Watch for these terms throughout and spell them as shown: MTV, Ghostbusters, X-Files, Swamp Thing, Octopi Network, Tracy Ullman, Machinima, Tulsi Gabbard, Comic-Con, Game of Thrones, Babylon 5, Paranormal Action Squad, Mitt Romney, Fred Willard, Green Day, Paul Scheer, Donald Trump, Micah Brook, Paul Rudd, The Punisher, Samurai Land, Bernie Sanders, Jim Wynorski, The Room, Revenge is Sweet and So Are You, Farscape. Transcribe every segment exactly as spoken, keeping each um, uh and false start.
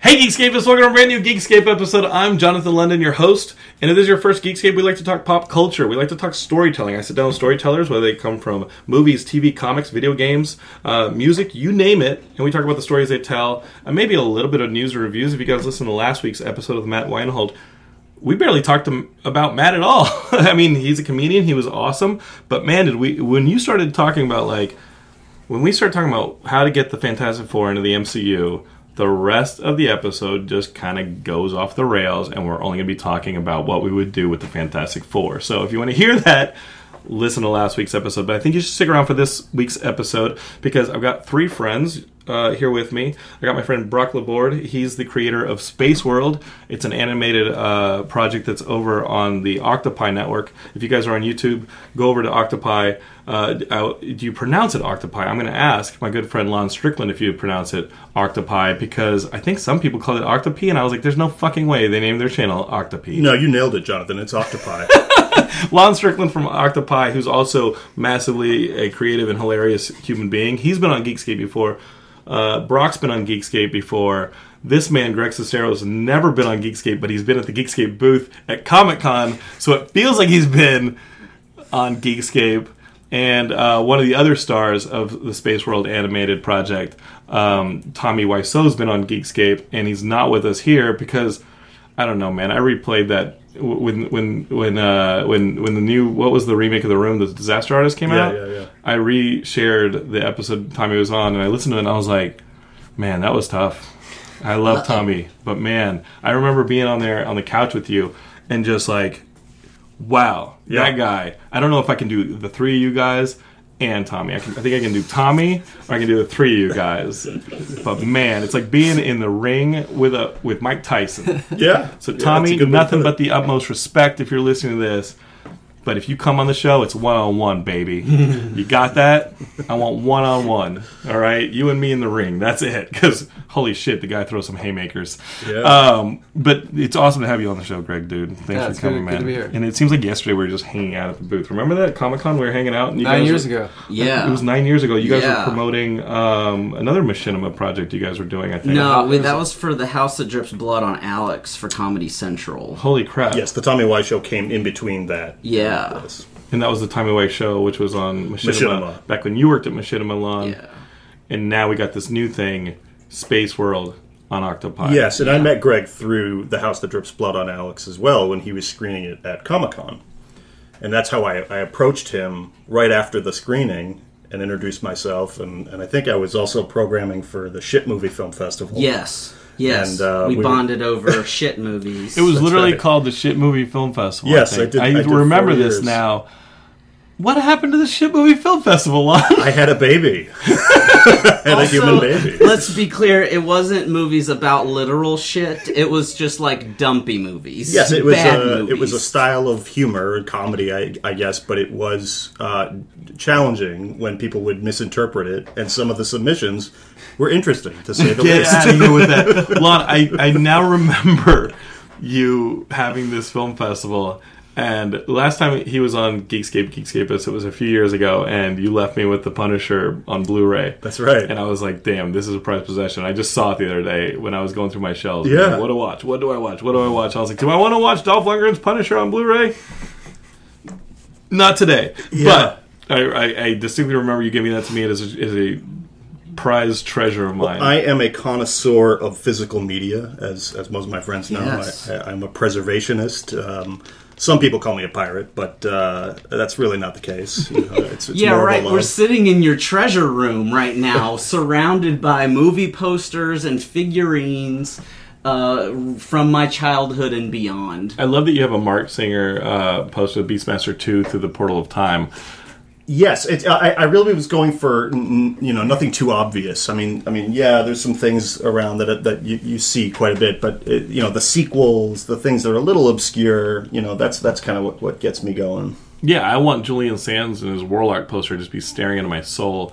Hey Geekscapists, welcome to a brand new Geekscape episode. I'm Jonathan London, your host, and if this is your first Geekscape, we like to talk pop culture. We like to talk storytelling. I sit down with storytellers, whether they come from movies, T V, comics, video games, uh, music, you name it, and we talk about the stories they tell, and maybe a little bit of news or reviews. If you guys listened to last week's episode with Matt Weinhold, we barely talked to, about Matt at all. I mean, he's a comedian, he was awesome, but man, did we, when you started talking about, like, when we started talking about how to get the Fantastic Four into the M C U... the rest of the episode just kind of goes off the rails, and we're only going to be talking about what we would do with the Fantastic Four. So if you want to hear that, listen to last week's episode. But I think you should stick around for this week's episode, because I've got three friends uh, here with me. I got my friend Brock Laborde. He's the creator of Space World. It's an animated uh, project that's over on the Octopi Network. If you guys are on YouTube, go over to Octopi. Uh, do you pronounce it Octopi? I'm going to ask my good friend Lon Strickland if you pronounce it Octopi, because I think some people call it Octopi, and I was like, there's no fucking way they named their channel Octopi. No, you nailed it, Jonathan. It's Octopi. Lon Strickland from Octopi, who's also massively a creative and hilarious human being. He's been on Geekscape before. Uh, Brock's been on Geekscape before. This man, Greg Sestero, has never been on Geekscape, but he's been at the Geekscape booth at Comic-Con, so it feels like he's been on Geekscape. And uh, one of the other stars of the Space World animated project, um, Tommy Wiseau, has been on Geekscape, and he's not with us here because, I don't know, man, I replayed that when when when uh, when when the new, what was the remake of The Room, The Disaster Artist came yeah, out? Yeah, yeah. I re-shared the episode Tommy was on, and I listened to it, and I was like, man, that was tough. I love Uh-oh. Tommy, but man, I remember being on there on the couch with you and just like, wow, yeah. That guy. I don't know if I can do the three of you guys and Tommy. I, can, I think I can do Tommy, or I can do the three of you guys. But man, it's like being in the ring with a with Mike Tyson. Yeah. So Tommy, yeah, nothing but the utmost respect if you're listening to this. But if you come on the show, it's one-on-one, baby. You got that? I want one-on-one, all right? You and me in the ring. That's it, because holy shit, the guy throws some haymakers. Yeah. Um, but it's awesome to have you on the show, Greg, dude. Thanks yeah, for coming, good, man. Good to be here. And it seems like yesterday we were just hanging out at the booth. Remember that at Comic-Con we were hanging out? And you nine guys years were, ago. Yeah. It was nine years ago. You guys yeah. were promoting um, another Machinima project you guys were doing, I think. No, wait, that was for the House That Drips Blood on Alex for Comedy Central. Holy crap. Yes, the Tommy Wiseau show came in between that. Yeah. Yeah. And that was the Tommy Wiseau show, which was on Machinima, Machinima. Back when you worked at Machinima, Lon. Yeah. And now we got this new thing, Space World on Octopi. Yes, and yeah. I met Greg through The House That Drips Blood on Alex as well when he was screening it at Comic-Con. And that's how I, I approached him right after the screening and introduced myself. And, and I think I was also programming for the Shit Movie Film Festival. Yes. Yes, and, uh, we, we bonded were... over shit movies. It was That's literally right. called the Shit Movie Film Festival. Yes, I, I did. I, I did remember this years. now. What happened to the Shit Movie Film Festival, Lon? I had a baby. I had also, a human baby. Let's be clear, it wasn't movies about literal shit. It was just like dumpy movies. Yes, it was, a, it was a style of humor, comedy, I, I guess, but it was uh, challenging when people would misinterpret it, and some of the submissions were interesting, to say the Get least. Get out of here with that. Lon, I, I now remember you having this film festival. And last time he was on Geekscape, Geekscapist, it was a few years ago, and you left me with The Punisher on Blu-ray. That's right. And I was like, damn, this is a prized possession. I just saw it the other day when I was going through my shelves. Yeah. Like, what do I watch? What do I watch? What do I watch? I was like, do I want to watch Dolph Lundgren's Punisher on Blu-ray? Not today. Yeah. But I, I, I distinctly remember you giving that to me as a... As a prized treasure of mine. Well, I am a connoisseur of physical media, as as most of my friends know. Yes. I, I, I'm a preservationist. Um, some people call me a pirate, but uh, that's really not the case. You know, it's, it's yeah, more right. Of a We're sitting in your treasure room right now, surrounded by movie posters and figurines uh, from my childhood and beyond. I love that you have a Mark Singer uh, poster, Beastmaster two, Through the Portal of Time. Yes, it, I, I really was going for you know nothing too obvious. I mean, I mean, yeah, there's some things around that that you, you see quite a bit, but it, you know the sequels, the things that are a little obscure, you know, that's that's kind of what, what gets me going. Yeah, I want Julian Sands and his Warlock poster to just be staring into my soul.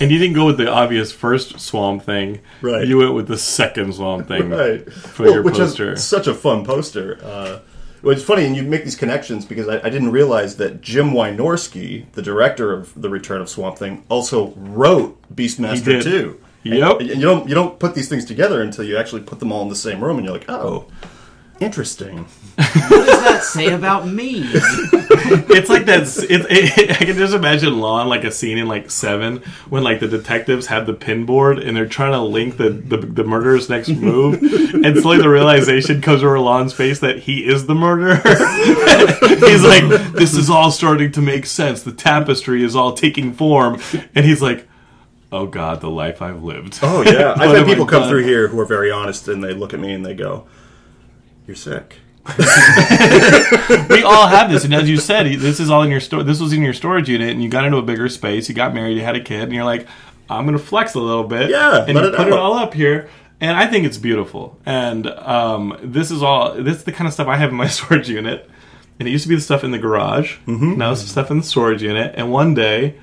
And you didn't go with the obvious first Swamp Thing. Right. You went with the second Swamp Thing right. for well, your which poster. Which is such a fun poster. Uh, Well, it's funny, and you make these connections because I, I didn't realize that Jim Wynorski, the director of The Return of Swamp Thing, also wrote Beastmaster two. Yep. And, and you don't you don't put these things together until you actually put them all in the same room, and you're like, oh, interesting. What does that say about me? It's like that. It, it, I can just imagine Lon like a scene in like Seven when like the detectives have the pin board and they're trying to link the, the, the murderer's next move, and slowly the realization comes over Lon's face that he is the murderer. He's like, this is all starting to make sense. The tapestry is all taking form, and he's like, oh God, the life I've lived. Oh yeah, I've had people come through here who are very honest, and they look at me and they go, you're sick. We all have this, and as you said, this is all in your store. This was in your storage unit, and you got into a bigger space. You got married, you had a kid, and you're like, "I'm going to flex a little bit." Yeah, and let you it put out. It all up here, and I think it's beautiful. And um, this is all. This is the kind of stuff I have in my storage unit, and it used to be the stuff in the garage. Mm-hmm. Now it's the stuff in the storage unit, and one day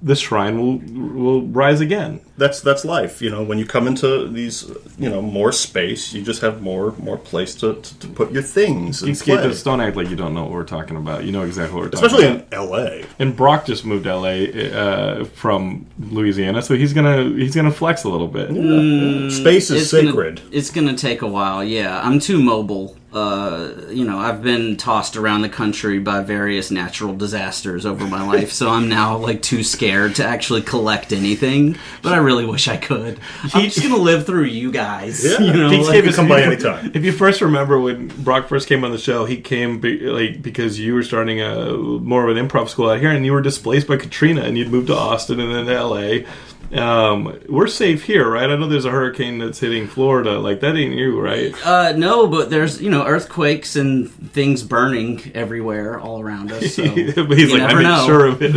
the shrine will will rise again. That's that's life, you know. When you come into these, you know, more space, you just have more more place to, to, to put your things. Geekscapists, don't act like you don't know what we're talking about. You know exactly what we're talking Especially about. Especially in L A. And Brock just moved to L A uh, from Louisiana, so he's gonna he's gonna flex a little bit. Yeah. Mm, space is it's sacred. Gonna, it's gonna take a while. Yeah, I'm too mobile. Uh, you know, I've been tossed around the country by various natural disasters over my life, so I'm now like too scared to actually collect anything. But I really wish I could. I'm just gonna live through you guys. Yeah. You know, like, you come by any time. If you first remember when Brock first came on the show, he came be, like because you were starting a more of an improv school out here, and you were displaced by Katrina, and you'd moved to Austin and then to L A. Um, we're safe here, right? I know there's a hurricane that's hitting Florida. Like, that ain't you, right? Uh, no, but there's, you know, earthquakes and things burning everywhere all around us. So He's you like, never I know. Sure of it.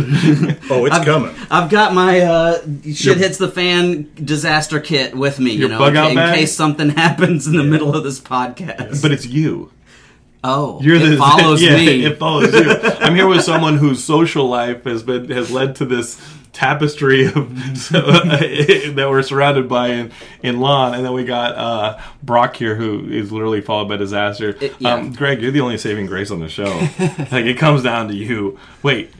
Oh, it's I've, coming. I've got my uh, shit your, hits the fan disaster kit with me, you know, bug out in bag? Case something happens in the yeah. middle of this podcast. But it's you. Oh, You're it the, follows yeah, me. It follows you. I'm here with someone whose social life has been has led to this tapestry of, so, uh, it, that we're surrounded by in, in Lon, and then we got uh, Brock here, who is literally followed by disaster. It, yeah. um, Greg, you're the only saving grace on the show. Like, it comes down to you. Wait,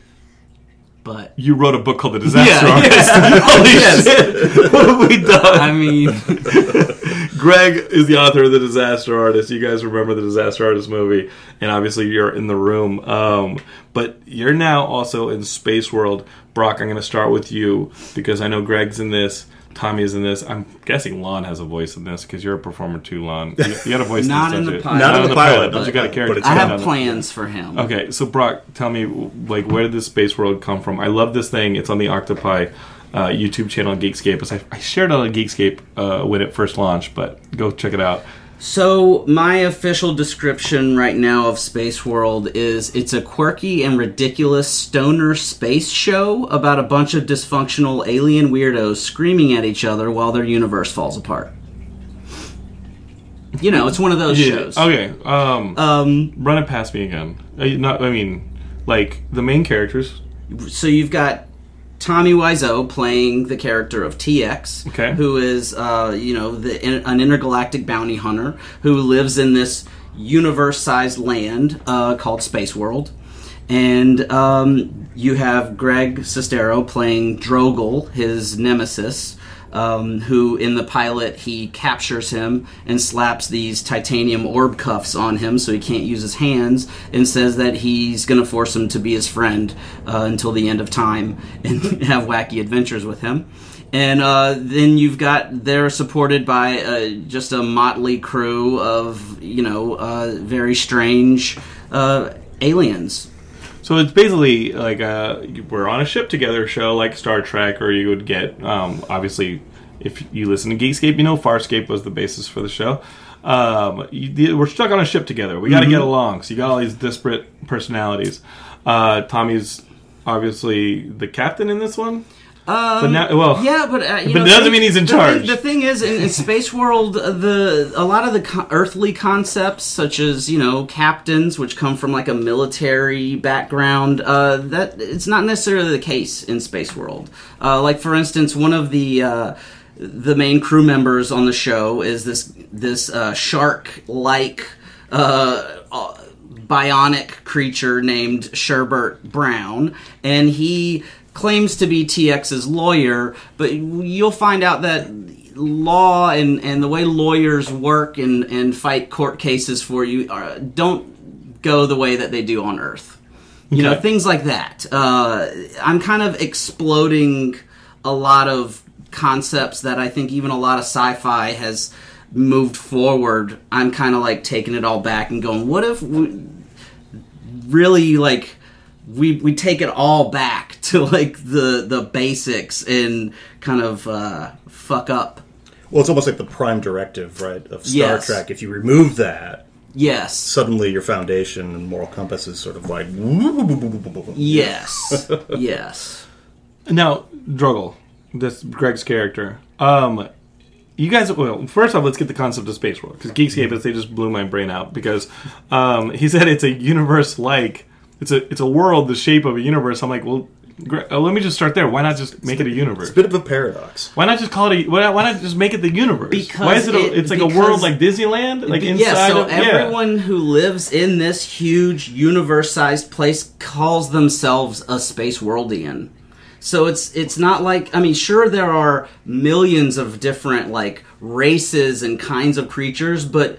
but you wrote a book called The Disaster yeah, Artist. Yeah. Holy yes. shit! What have we done? I mean, Greg is the author of The Disaster Artist. You guys remember The Disaster Artist movie, and obviously you're in the room. Um, but you're now also in Space World. Brock, I'm going to start with you because I know Greg's in this, Tommy's in this. I'm guessing Lon has a voice in this because you're a performer too, Lon. You, you had a voice not in this, in the pilot. Not, not in the pilot, but you got a character. I have plans for him. Okay, so Brock, tell me, like, where did this Space World come from? I love this thing. It's on the Octopi uh, YouTube channel, Geekscape. I, I shared it on Geekscape uh, when it first launched, but go check it out. So my official description right now of Space World is it's a quirky and ridiculous stoner space show about a bunch of dysfunctional alien weirdos screaming at each other while their universe falls apart. You know, it's one of those yeah. shows. Okay, um, um, run it past me again. Not, I mean, like, the main characters. So you've got Tommy Wiseau playing the character of T X, okay. who is, uh, you know, the, in, an intergalactic bounty hunter who lives in this universe-sized land uh, called Space World. And um, you have Greg Sestero playing Drogl, his nemesis, um, who in the pilot he captures him and slaps these titanium orb cuffs on him so he can't use his hands and says that he's going to force him to be his friend uh, until the end of time and have wacky adventures with him. And uh, then you've got, they're supported by uh, just a motley crew of, you know, uh, very strange uh, aliens. So it's basically like a we're on a ship together show like Star Trek, or you would get, um, obviously, if you listen to Geekscape, you know Farscape was the basis for the show. Um, you, we're stuck on a ship together. We got to mm-hmm. get along. So you got all these disparate personalities. Uh, Tommy's obviously the captain in this one. Um, but now, well, yeah, but, uh, you but know, it doesn't mean he's in the charge. Thing, the thing is, in, in Space World, the a lot of the co- earthly concepts, such as you know captains, which come from like a military background, uh, that it's not necessarily the case in Space World. Uh, like for instance, one of the uh, the main crew members on the show is this this uh, shark like. Uh, uh, bionic creature named Sherbert Brown, and he claims to be T X's lawyer, but you'll find out that law and, and the way lawyers work and, and fight court cases for you are, don't go the way that they do on Earth. You okay. know, things like that. Uh, I'm kind of exploding a lot of concepts that I think even a lot of sci-fi has moved forward. I'm kind of like taking it all back and going, what if we really like we we take it all back to like the the basics and kind of uh fuck up. Well, it's almost like the prime directive, right, of Star yes. Trek. If you remove that, yes, suddenly your foundation and moral compass is sort of like yes yes. Now Drogl, this Greg's character, um you guys, well, first off, let's get the concept of Space World, because Geekscape is, they just blew my brain out, because um, he said it's a universe like, it's a it's a world the shape of a universe. I'm like, well, Greg, oh, let me just start there. Why not just make it's it a universe? It's a bit of a paradox. Why not just call it a, why, why not just make it the universe? Because why is it, it a, it's like a world like Disneyland? Like be, inside yeah, so of, everyone yeah. who lives in this huge universe-sized place calls themselves a Space Worldian. So it's it's not like, I mean, sure, there are millions of different, like, races and kinds of creatures, but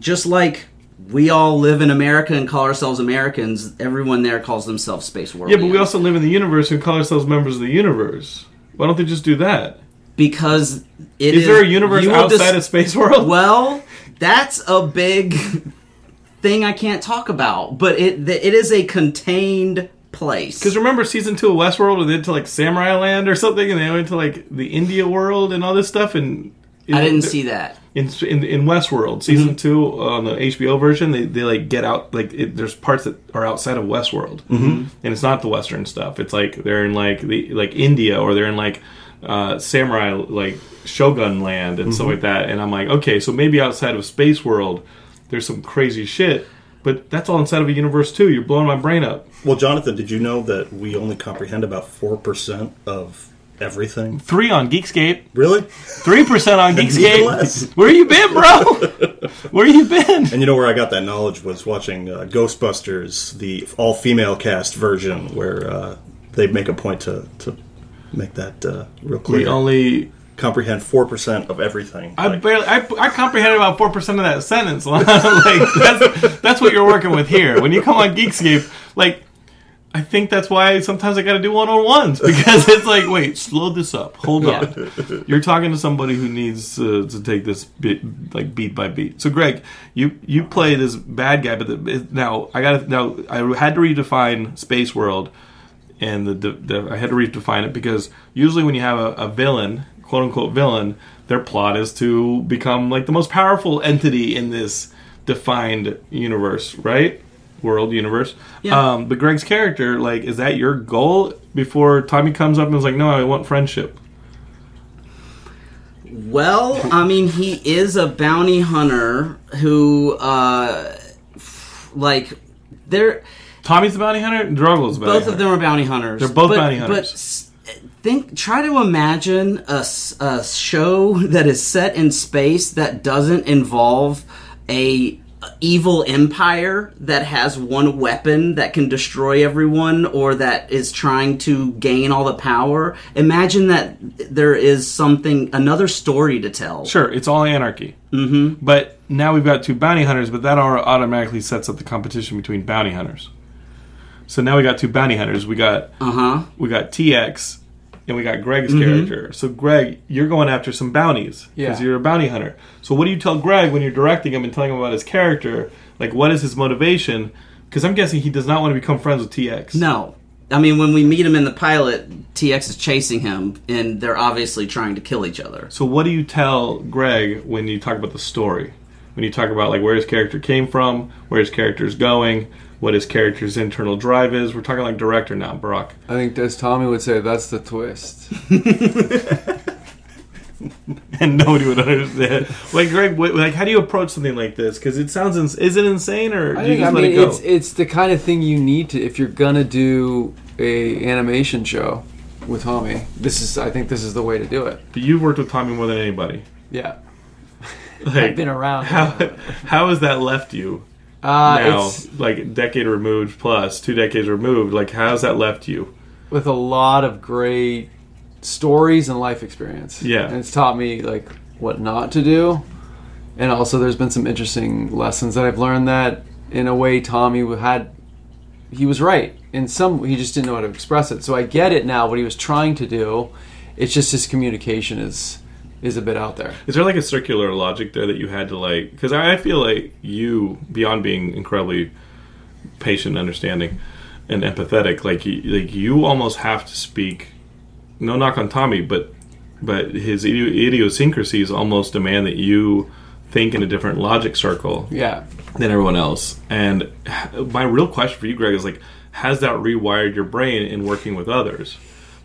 just like we all live in America and call ourselves Americans, everyone there calls themselves Space World. Yeah, but we also live in the universe and call ourselves members of the universe. Why don't they just do that? Because it is... Is there a universe outside dis- of Space World? Well, that's a big thing I can't talk about, but it it is a contained place. Because remember season two of Westworld where they went to like Samurai Land or something, and they went to like the India world and all this stuff. And in, I didn't see that in in, in Westworld season mm-hmm. two on the H B O version. They they like get out like it, there's parts that are outside of Westworld, mm-hmm. and it's not the Western stuff. It's like they're in like the like India, or they're in like uh, Samurai like Shogun Land and mm-hmm. stuff like that. And I'm like, okay, so maybe outside of Space World, there's some crazy shit. But that's all inside of a universe, too. You're blowing my brain up. Well, Jonathan, did you know that we only comprehend about four percent of everything? Three on Geekscape. Really? three percent on Geekscape. Where you been, bro? Where you been? And you know where I got that knowledge was watching uh, Ghostbusters, the all-female cast version, where uh, they make a point to, to make that uh, real clear. We only... comprehend four percent of everything. I like, barely. I, I comprehended about four percent of that sentence. Like, that's, that's what you're working with here. When you come on Geekscape, like, I think that's why sometimes I got to do one-on-ones, because it's like, wait, slow this up. Hold yeah. on. You're talking to somebody who needs uh, to take this bit, like beat by beat. So, Greg, you you play this bad guy, but the, it, now I got now I had to redefine Space World, and the, the, the I had to redefine it because usually when you have a, a villain. quote-unquote villain, their plot is to become like the most powerful entity in this defined universe, right? World, universe. Yeah. Um, but Greg's character, like, is that your goal before Tommy comes up and is like, no, I want friendship? Well, I mean, he is a bounty hunter who, uh, like, they're... Tommy's the bounty hunter and Drogl's bounty hunter. Both of them are bounty hunters. They're both but, bounty hunters. But think, try to imagine a, a show that is set in space that doesn't involve a... evil empire that has one weapon that can destroy everyone or that is trying to gain all the power. Imagine that there is something, another story to tell. Sure, it's all anarchy. Mm-hmm. But now we've got two bounty hunters, but that automatically sets up the competition between bounty hunters. So now we got two bounty hunters. We got uh-huh. we got T X and we got Greg's mm-hmm. character. So Greg, you're going after some bounties because yeah. you're a bounty hunter. So what do you tell Greg when you're directing him and telling him about his character? Like, what is his motivation? Because I'm guessing he does not want to become friends with T X. No. I mean, when we meet him in the pilot, T X is chasing him, and they're obviously trying to kill each other. So what do you tell Greg when you talk about the story? When you talk about, like, where his character came from, where his character's going, what his character's internal drive is. We're talking like director now, Brock. I think, as Tommy would say, that's the twist. And nobody would understand. Like, Greg, like, how do you approach something like this? Because it sounds, ins- is it insane, or do I you think, just I let mean, it go? It's, it's the kind of thing you need to, if you're going to do a animation show with Tommy, this is, I think this is the way to do it. But you've worked with Tommy more than anybody. Yeah. Like, I've been around. How, how has that left you? Uh, now, it's, like, a decade removed plus, two decades removed, like, how's that left you? With a lot of great stories and life experience. Yeah. And it's taught me, like, what not to do. And also there's been some interesting lessons that I've learned that, in a way, Tommy had... He was right. In some... He just didn't know how to express it. So I get it now, what he was trying to do. It's just his communication is... is a bit out there. Is there, like, a circular logic there that you had to, like... Because I feel like you, beyond being incredibly patient, understanding, and empathetic, like, you, like you almost have to speak... No knock on Tommy, but but his idiosyncrasies almost demand that you think in a different logic circle yeah. than everyone else. And my real question for you, Greg, is, like, has that rewired your brain in working with others?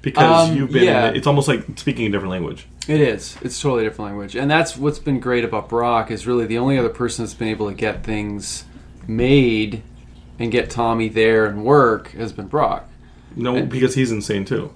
Because um, you've been... Yeah. It's almost like speaking a different language. It is. It's totally a different language. And that's what's been great about Brock is really the only other person that's been able to get things made and get Tommy there and work has been Brock. No, and, because he's insane too.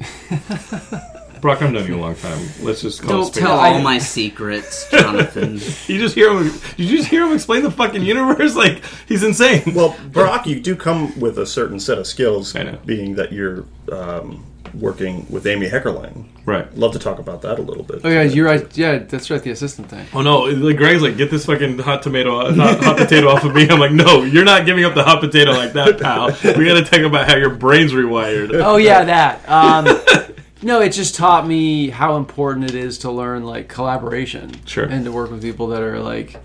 Brock, I've known you a long time. Let's just call Don't it space. Tell all my secrets, Jonathan. You just hear him you just hear him explain the fucking universe like he's insane. Well, Brock, you do come with a certain set of skills, I know. Being that you're um, working with Amy Heckerling. Right. Love to talk about that a little bit. Oh, yeah, you're right. Yeah, that's right, the assistant thing. Oh, no. Like, Greg's like, get this fucking hot tomato, hot, hot potato off of me. I'm like, no, you're not giving up the hot potato like that, pal. We got to talk about how your brain's rewired. Oh, yeah, that. Um, no, it just taught me how important it is to learn, like, collaboration. Sure. And to work with people that are, like...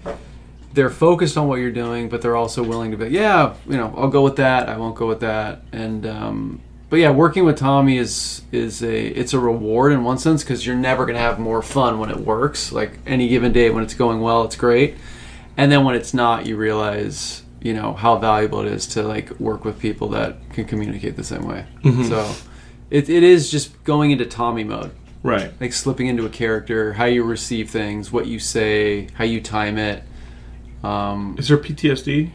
They're focused on what you're doing, but they're also willing to be, yeah, you know, I'll go with that. I won't go with that. And, um... But yeah, working with Tommy is is a it's a reward in one sense because you're never going to have more fun when it works. Like any given day when it's going well, it's great. And then when it's not, you realize, you know, how valuable it is to like work with people that can communicate the same way. Mm-hmm. So it it is just going into Tommy mode. Right. Like slipping into a character, how you receive things, what you say, how you time it. Um, is there P T S D?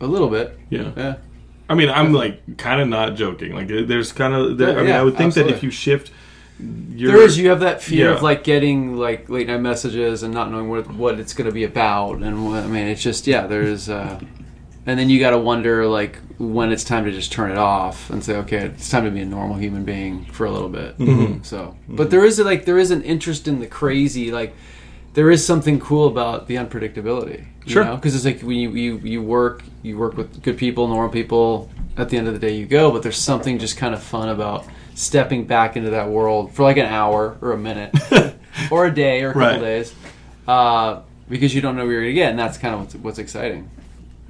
A little bit. Yeah. Yeah. I mean, I'm like kind of not joking. Like, there's kind of. There, yeah, I mean, I would think absolutely. That if you shift, your, there is you have that fear yeah. of like getting like late night messages and not knowing what what it's going to be about. And what, I mean, it's just yeah. There's, uh, and then you got to wonder like when it's time to just turn it off and say, okay, it's time to be a normal human being for a little bit. Mm-hmm. So, but there is a, like there is an interest in the crazy. Like, there is something cool about the unpredictability. You sure, because it's like when you, you, you work you work with good people, normal people. At the end of the day, you go, but there's something just kind of fun about stepping back into that world for like an hour or a minute, or a day or a couple right. days, uh, because you don't know where you're going to get, and that's kind of what's, what's exciting.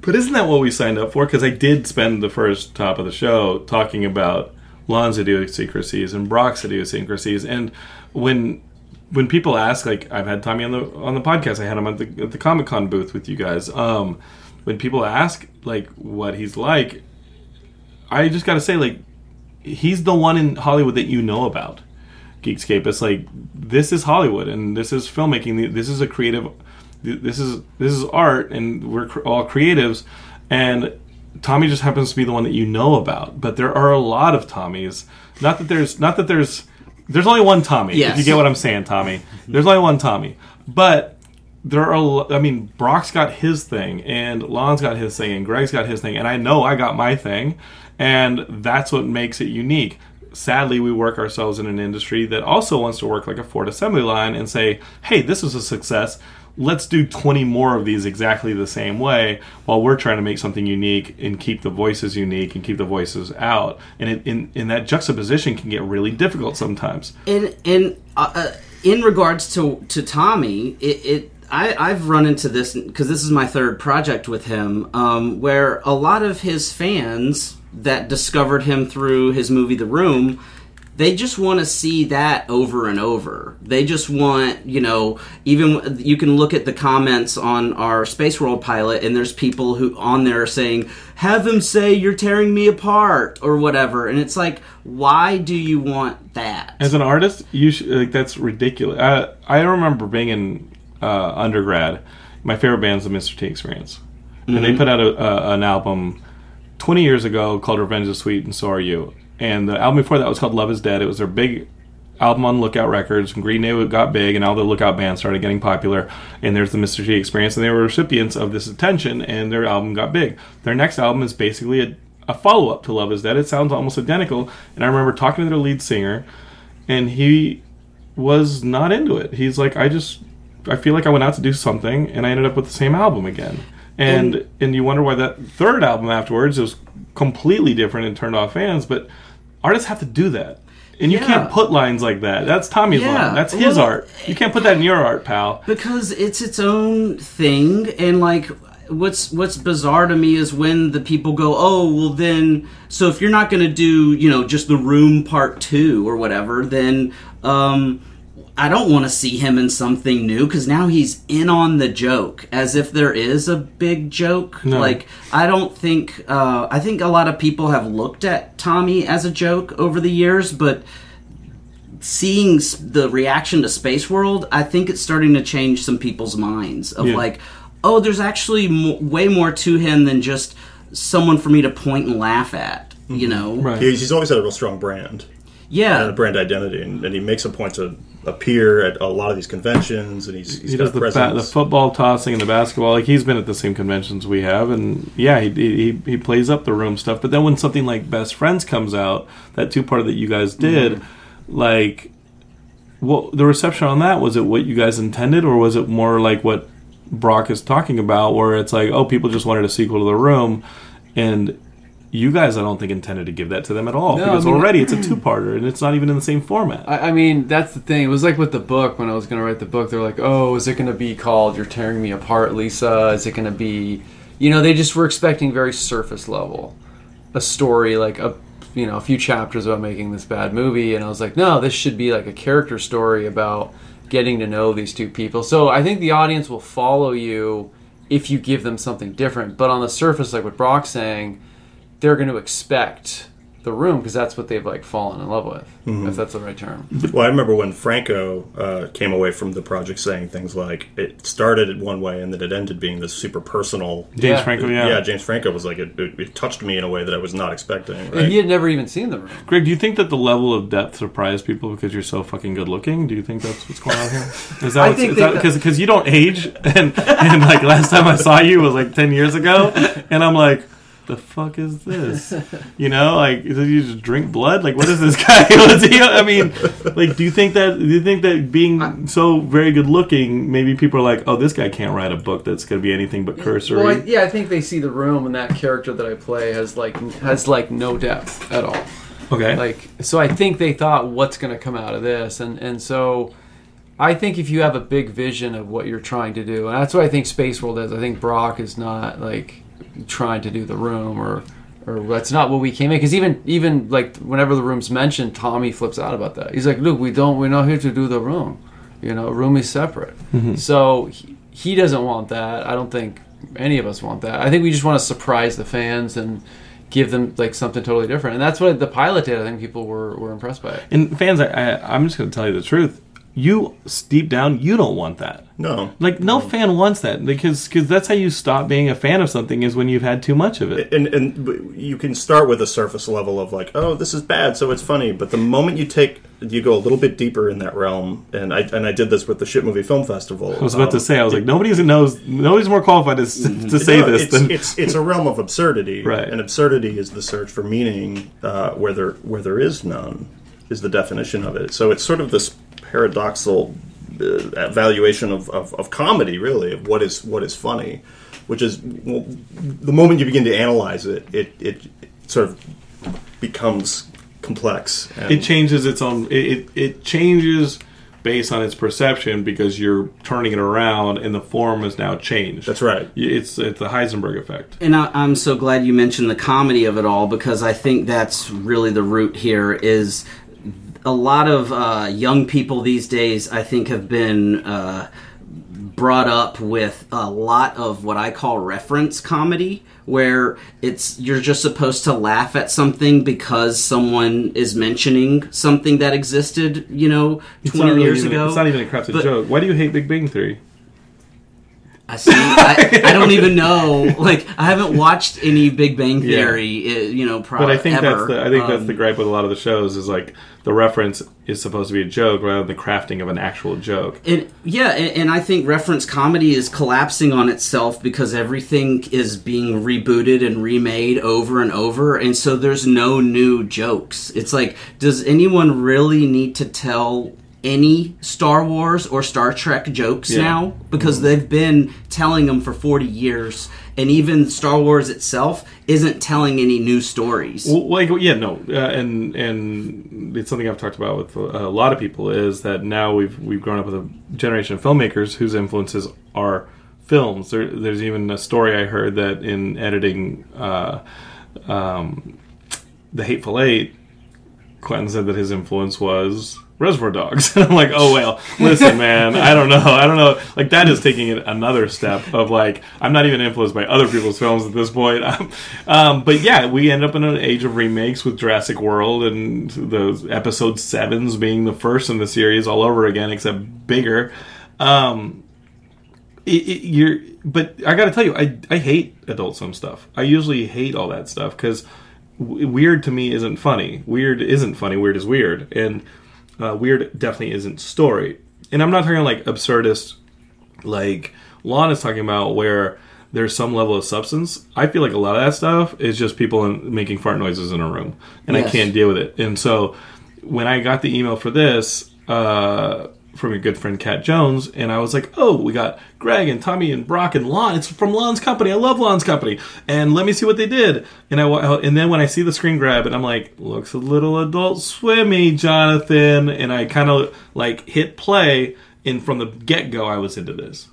But isn't that what we signed up for? Because I did spend the first top of the show talking about Lon's idiosyncrasies and Brock's idiosyncrasies, and when when people ask, like, I've had Tommy on the on the podcast, I had him at the, at the Comic-Con booth with you guys. Um, when people ask, like, what he's like, I just gotta say, like, he's the one in Hollywood that you know about. Geekscape, it's like, this is Hollywood, and this is filmmaking, this is a creative, this is this is art, and we're all creatives, and Tommy just happens to be the one that you know about. But there are a lot of Tommies. Not that there's not that there's there's only one Tommy. Yes. If you get what I'm saying, Tommy. There's only one Tommy. But there are, I mean, Brock's got his thing, and Lon's got his thing, and Greg's got his thing, and I know I got my thing, and that's what makes it unique. Sadly, we work ourselves in an industry that also wants to work like a Ford assembly line and say, hey, this was a success. Let's do twenty more of these exactly the same way, while we're trying to make something unique and keep the voices unique and keep the voices out. And it, in, in that juxtaposition can get really difficult sometimes. And in, in, uh, in regards to, to Tommy, it, it I, I've run into this, because this is my third project with him, um, where a lot of his fans that discovered him through his movie The Room, they just want to see that over and over. They just want, you know, even you can look at the comments on our Space World pilot, and there's people who on there saying, have him say you're tearing me apart or whatever. And it's like, why do you want that? As an artist, you sh- like, that's ridiculous. I, I remember being in uh, undergrad. My favorite band's the Mister T Experience. Mm-hmm. And they put out a, a, an album twenty years ago called Revenge is Sweet and So Are You. And the album before that was called Love Is Dead. It was their big album on Lookout Records. And Green Day got big, and all the Lookout bands started getting popular. And there's the Mister T Experience, and they were recipients of this attention, and their album got big. Their next album is basically a, a follow-up to Love Is Dead. It sounds almost identical. And I remember talking to their lead singer, and he was not into it. He's like, I just, I feel like I went out to do something, and I ended up with the same album again. And, and and you wonder why that third album afterwards was completely different and turned off fans, but artists have to do that. And you yeah. can't put lines like that. That's Tommy's yeah. line. That's his well, art. You can't put that in your art, pal. Because it's its own thing, and like what's what's bizarre to me is when the people go, oh, well then, so if you're not going to do, you know, just The Room Part two or whatever, then um I don't want to see him in something new, because now he's in on the joke, as if there is a big joke. No. Like, I don't think... Uh, I think a lot of people have looked at Tommy as a joke over the years, but seeing the reaction to Space World, I think it's starting to change some people's minds of yeah. like, oh, there's actually mo- way more to him than just someone for me to point and laugh at, mm-hmm. you know? Right. He's always had a real strong brand. Yeah. And a brand identity, and, and he makes a point to... appear at a lot of these conventions, and he's, he's he does got the, ba- the football tossing and the basketball. Like, he's been at the same conventions we have, and yeah, he, he he plays up the room stuff. But then when something like Best Friends comes out, that two part that you guys did, mm-hmm. like, what the reception on that was, it what you guys intended, or was it more like what Brock is talking about, where it's like, oh, people just wanted a sequel to The Room, and you guys, I don't think, intended to give that to them at all. No, because I mean, already it's a two-parter, and it's not even in the same format. I, I mean, that's the thing. It was like with the book, when I was going to write the book, they're like, oh, is it going to be called You're Tearing Me Apart, Lisa? Is it going to be... You know, they just were expecting very surface level. A story, like, a you know, a few chapters about making this bad movie, and I was like, no, this should be like a character story about getting to know these two people. So I think the audience will follow you if you give them something different. But on the surface, like what Brock's saying... they're going to expect The Room, because that's what they've like fallen in love with, mm-hmm. if that's the right term. Well, I remember when Franco uh, came away from the project saying things like, it started one way and then it ended being this super personal... James yeah. Franco, yeah. Yeah, James Franco was like, it, it, it touched me in a way that I was not expecting. Right? And he had never even seen The Room. Greg, do you think that the level of depth surprised people because you're so fucking good looking? Do you think that's what's going on here? Is that because because you don't age, and, and like last time I saw you was like ten years ago, and I'm like... the fuck is this? You know, like, does he just drink blood? Like, what is this guy? What's he, I mean, like, do you think that do you think that being so very good looking, maybe people are like, oh, this guy can't write a book that's going to be anything but cursory? Well, I, yeah, I think they see The Room, and that character that I play has like has like no depth at all. Okay. Like, so I think they thought, what's going to come out of this? And and so I think if you have a big vision of what you're trying to do, and that's what I think Space World is. I think Brock is not like trying to do The Room, or or that's not what we came in, because even even like whenever The Room's mentioned, Tommy flips out about that. He's like, look, we don't we're not here to do The Room, You know, a room is separate. Mm-hmm. So he, he doesn't want that. I don't think any of us want that. I think we just want to surprise the fans and give them like something totally different. And that's what the pilot did. I think people were, were impressed by it. And fans, I, I, I'm just going to tell you the truth. You, deep down, you don't want that. No. Like, no, no. fan wants that. Because cause that's how you stop being a fan of something, is when you've had too much of it. And, and you can start with a surface level of like, oh, this is bad, so it's funny. But the moment you take... you go a little bit deeper in that realm, and I and I did this with the Shit Movie Film Festival. I was about um, to say, I was it, like, nobody knows, nobody's more qualified to, to say no, this. It's, than... it's it's a realm of absurdity, right? And absurdity is the search for meaning, uh, where there where there is none, is the definition of it. So it's sort of this paradoxical uh, valuation of, of of comedy, really, of what is what is funny, which is, well, the moment you begin to analyze it, it it, it sort of becomes complex. It changes its own. It, it it changes based on its perception, because you're turning it around, and the form is now changed. That's right. It's it's the Heisenberg effect. And I, I'm so glad you mentioned the comedy of it all, because I think that's really the root here. Is a lot of uh, young people these days, I think, have been uh, brought up with a lot of what I call reference comedy, where it's you're just supposed to laugh at something because someone is mentioning something that existed, you know, twenty years ago. It's not even a crafted but, joke. Why do you hate Big Bang Theory? I see. I, I don't even know. Like, I haven't watched any Big Bang Theory, yeah. you know, probably But I think, ever. That's, the, I think um, that's the gripe with a lot of the shows, is like the reference is supposed to be a joke rather than the crafting of an actual joke. And, yeah, and, and I think reference comedy is collapsing on itself, because everything is being rebooted and remade over and over, and so there's no new jokes. It's like, does anyone really need to tell... any Star Wars or Star Trek jokes yeah. now, because mm-hmm. they've been telling them for forty years, and even Star Wars itself isn't telling any new stories. Well, like yeah, no, uh, and and it's something I've talked about with a lot of people, is that now we've we've grown up with a generation of filmmakers whose influences are films. There, there's even a story I heard that in editing uh, um, The Hateful Eight, Quentin said that his influence was Reservoir Dogs. And I'm like, oh, well, listen, man, I don't know. I don't know. Like, that is taking it another step of, like, I'm not even influenced by other people's films at this point. Um, um, but, yeah, we end up in an age of remakes with Jurassic World and those episode sevens being the first in the series all over again, except bigger. Um, it, it, you're, but I got to tell you, I, I hate adult swim stuff. I usually hate all that stuff, because weird to me isn't funny. Weird isn't funny. Weird is weird. And... Uh, weird definitely isn't story. And I'm not talking like absurdist, like Lon is talking about, where there's some level of substance. I feel like a lot of that stuff is just people in, making fart noises in a room, and yes. I can't deal with it. And so when I got the email for this uh, from your good friend Kat Jones, and I was like, oh, we got Greg and Tommy and Brock and Lon. It's from Lon's company. I love Lon's company. And let me see what they did. And I and then when I see the screen grab, and I'm like, looks a little Adult Swim-y, Jonathan. And I kind of like hit play, and from the get-go, I was into this.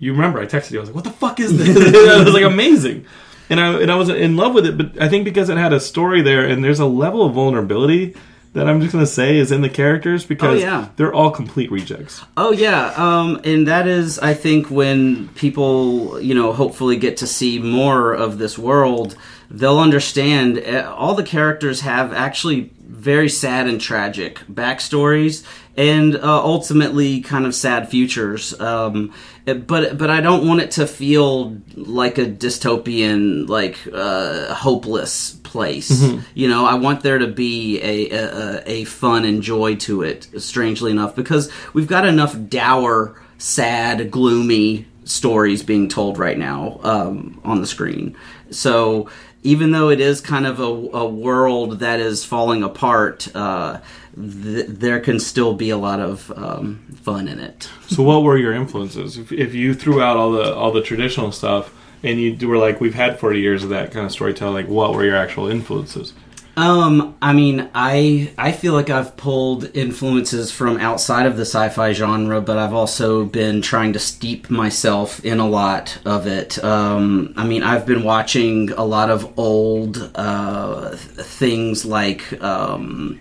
You remember, I texted you. I was like, what the fuck is this? It was like amazing. And I and I was in love with it, but I think because it had a story there, and there's a level of vulnerability that I'm just going to say is in the characters, because oh, yeah. they're all complete rejects. Oh, yeah. Um, and that is, I think, when people, you know, hopefully get to see more of this world, they'll understand all the characters have actually very sad and tragic backstories, and uh, ultimately kind of sad futures. Um, but but I don't want it to feel like a dystopian, like uh, hopeless place. Mm-hmm. You know, I want there to be a, a a fun and joy to it, strangely enough, because we've got enough dour, sad, gloomy stories being told right now um, on the screen. So even though it is kind of a, a world that is falling apart, uh, th- there can still be a lot of um, fun in it. So, what were your influences? If, if you threw out all the all the traditional stuff, and you were like, "We've had forty years of that kind of storytelling," like, what were your actual influences? Um, I mean, I I feel like I've pulled influences from outside of the sci-fi genre, but I've also been trying to steep myself in a lot of it. Um, I mean, I've been watching a lot of old uh, things like um,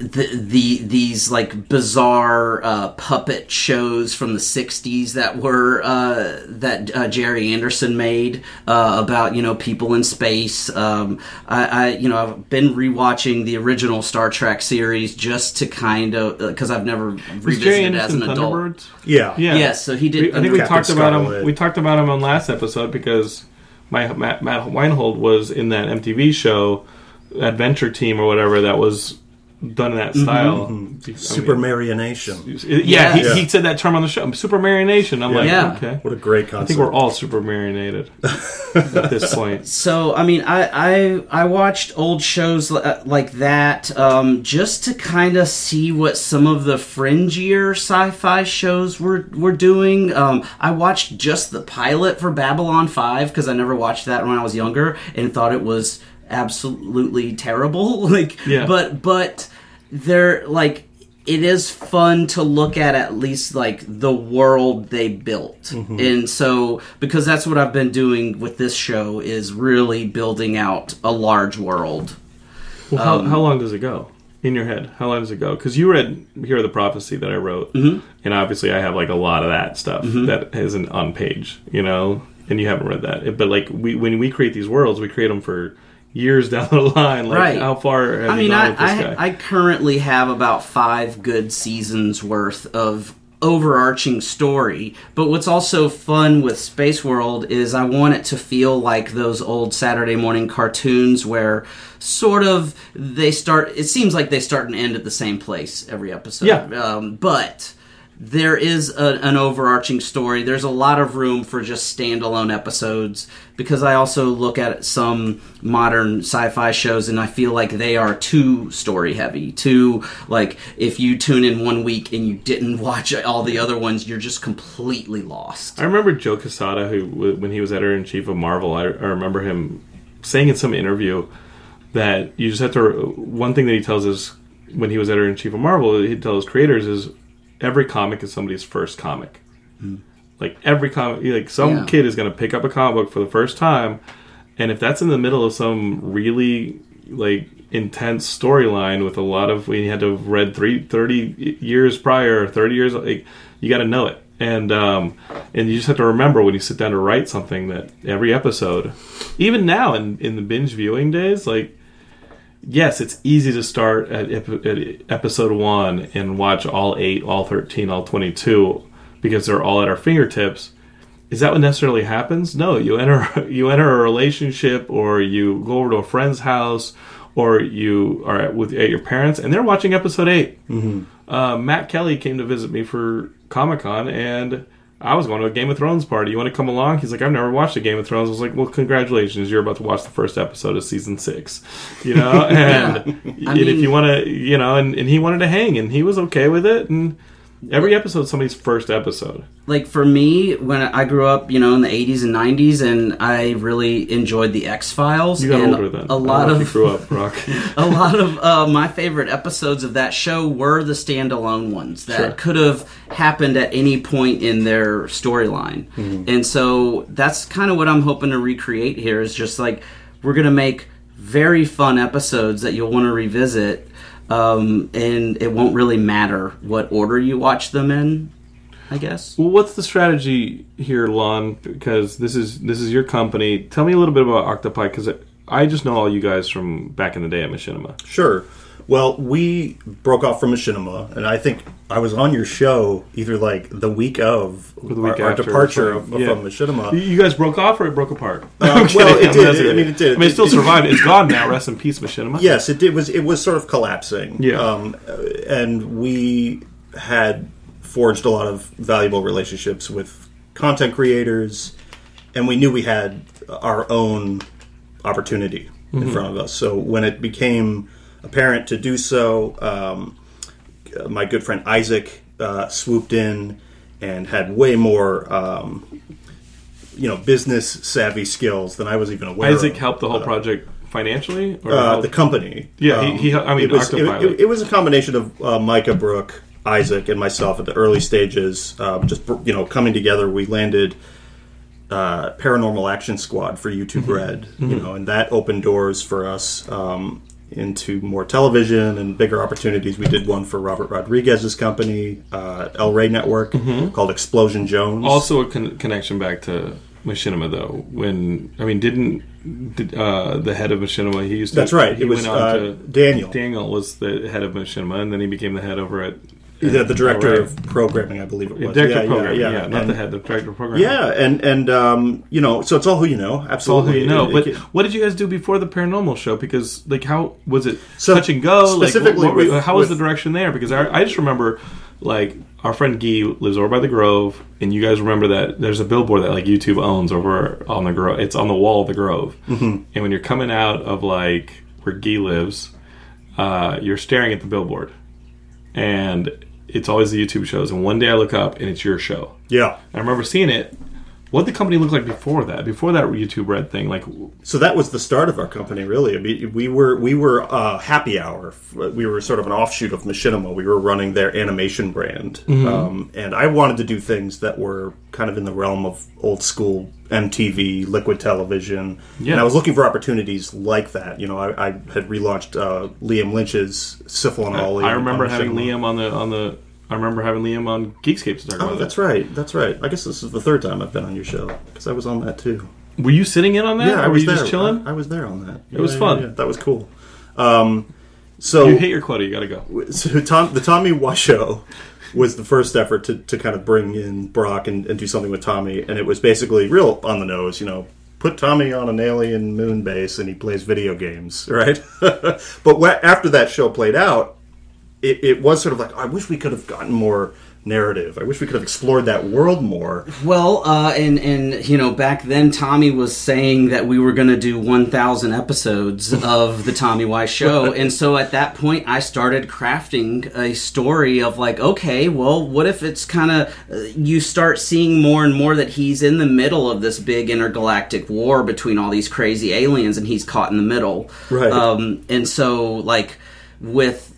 the, the these like bizarre uh, puppet shows from the sixties that were uh, that uh, Jerry Anderson made uh, about you know people in space. Um, I, I you know I've been rewatching the original Star Trek series just to kind of because uh, I've never revisited it as an adult. Yeah, yeah. Yes, so he did. We, I think we talked about him. We talked about him on last episode because my Matt, Matt Weinhold was in that M T V show Adventure Team or whatever that was. Done in that style. Mm-hmm. Super marionation. Yeah, yeah. He, he said that term on the show. Super marionation. I'm yeah. like, yeah. okay. What a great concept. I think we're all super marionated at this point. So, I mean, I I, I watched old shows like that um, just to kind of see what some of the fringier sci-fi shows were, were doing. Um, I watched just the pilot for Babylon five because I never watched that when I was younger and thought it was absolutely terrible. Like, yeah. but but they're like, it is fun to look at at least like the world they built. Mm-hmm. And so because that's what I've been doing with this show is really building out a large world. Well, how, um, how long does it go in your head? How long does it go? Because you read Hear the Prophecy that I wrote, mm-hmm. and obviously I have like a lot of that stuff mm-hmm. that isn't on page, you know, and you haven't read that. But like we when we create these worlds, we create them for years down the line, like right. how far have I mean, you gone I, with this I, guy? I currently have about five good seasons worth of overarching story, but what's also fun with Space World is I want it to feel like those old Saturday morning cartoons where sort of they start, it seems like they start and end at the same place every episode. Yeah. Um, but there is a, an overarching story. There's a lot of room for just standalone episodes because I also look at some modern sci-fi shows and I feel like they are too story heavy. Too, like, if you tune in one week and you didn't watch all the other ones, you're just completely lost. I remember Joe Quesada, who, when he was editor-in-chief of Marvel, I, I remember him saying in some interview that you just have to... One thing that he tells us when he was editor-in-chief of Marvel, he'd tell his creators is... Every comic is somebody's first comic. Mm. Like, every comic... Like, some yeah. kid is going to pick up a comic book for the first time, and if that's in the middle of some really, like, intense storyline with a lot of... We had to have read three, thirty years prior, thirty years... Like, you got to know it. And, um, and you just have to remember when you sit down to write something that every episode... Even now, in, in the binge viewing days, like... Yes, it's easy to start at, ep- at episode one and watch all eight, all thirteen, all twenty-two because they're all at our fingertips. Is that what necessarily happens? No, you enter you enter a relationship or you go over to a friend's house or you are at, with, at your parents and they're watching episode eight. Mm-hmm. Uh, Matt Kelly came to visit me for Comic-Con and I was going to a Game of Thrones party. You want to come along? He's like, I've never watched a Game of Thrones. I was like, well, congratulations. You're about to watch the first episode of season six. You know? And, yeah. and mean, if you want to, you know, and, and he wanted to hang and he was okay with it. And every episode is somebody's first episode. Like for me, when I grew up, you know, in the eighties and nineties, and I really enjoyed the X-Files. You got and older then. A lot of, you grew up, Brock. a lot of uh, my favorite episodes of that show were the standalone ones that sure. could have happened at any point in their storyline. Mm-hmm. And so that's kind of what I'm hoping to recreate here is just like we're going to make very fun episodes that you'll want to revisit um, and it won't really matter what order you watch them in, I guess. Well, what's the strategy here, Lon? Because this is this is your company. Tell me a little bit about Octopi because I just know all you guys from back in the day at Machinima. Sure. Well, we broke off from Machinima, and I think I was on your show either like the week of or the week our, after our departure from, of, yeah. from Machinima. You guys broke off or it broke apart? Uh, well, it did. It, I mean, it did. I mean, it, it still it, survived. It's gone now. Rest in peace, Machinima. Yes, it did. Was it was sort of collapsing. Yeah, um, and we had forged a lot of valuable relationships with content creators, and we knew we had our own opportunity mm-hmm. in front of us. So when it became apparent to do so, um, my good friend Isaac uh, swooped in and had way more, um, you know, business savvy skills than I was even aware. Isaac of. helped the whole uh, project financially, or uh, the company. Yeah, um, he, he. I mean, it was, it, it, it was a combination of uh, Micah Brook, Isaac, and myself at the early stages. Um, just you know, coming together, we landed uh, Paranormal Action Squad for YouTube mm-hmm. Red. Mm-hmm. You know, and that opened doors for us. Um, into more television and bigger opportunities. We did one for Robert Rodriguez's company, uh, El Rey Network, mm-hmm. called Explosion Jones. Also a con- connection back to Machinima, though. When I mean, didn't did, uh, the head of Machinima? He used to. That's right. It was uh, to, Daniel. Daniel was the head of Machinima, and then he became the head over at. Yeah, the director oh, right. of programming, I believe it was. Director yeah, of programming, yeah, yeah. yeah not and, the head, the director of programming. Yeah, and, and um, you know, so it's all who you know, absolutely. It's all who you know, it, it, but it, what did you guys do before the Paranormal Show? Because, like, how was it so touch and go? Specifically, like, what, what, with, how was with, the direction there? Because I, I just remember, like, our friend Guy lives over by the Grove, and you guys remember that there's a billboard that, like, YouTube owns over on the Grove. It's on the wall of the Grove. Mm-hmm. And when you're coming out of, like, where Guy lives, uh, you're staring at the billboard. And it's always the YouTube shows, and one day I look up and it's your show. Yeah, I remember seeing it. What did the company look like before that? Before that YouTube Red thing, like so that was the start of our company. Really, I mean, we were we were uh, Happy Hour. We were sort of an offshoot of Machinima. We were running their animation brand, mm-hmm. um, and I wanted to do things that were kind of in the realm of old school M T V, liquid television. Yeah. And I was looking for opportunities like that. You know, I, I had relaunched uh, Liam Lynch's Syphil and Ollie. I remember having Liam on the on the. I remember having Liam on Geekscape to talk oh, about that. Oh, that's right. That's right. I guess this is the third time I've been on your show, because I was on that, too. Were you sitting in on that? Yeah, or I was were you there. Just chilling? I, I was there on that. Yeah, it was yeah, fun. Yeah, yeah. That was cool. Um, so you hit your quota. You got to go. So Tom, the Tommy Wiseau was the first effort to, to kind of bring in Brock and, and do something with Tommy, and it was basically real on the nose, you know. Put Tommy on an alien moon base, and he plays video games, right? But after that show played out, It, it was sort of like, I wish we could have gotten more narrative. I wish we could have explored that world more. Well, uh, and, and, you know, back then Tommy was saying that we were going to do one thousand episodes of the Tommy Wiseau Show. And so at that point, I started crafting a story of like, okay, well, what if it's kind of, uh, you start seeing more and more that he's in the middle of this big intergalactic war between all these crazy aliens, and he's caught in the middle. Right. Um, and so, like, with...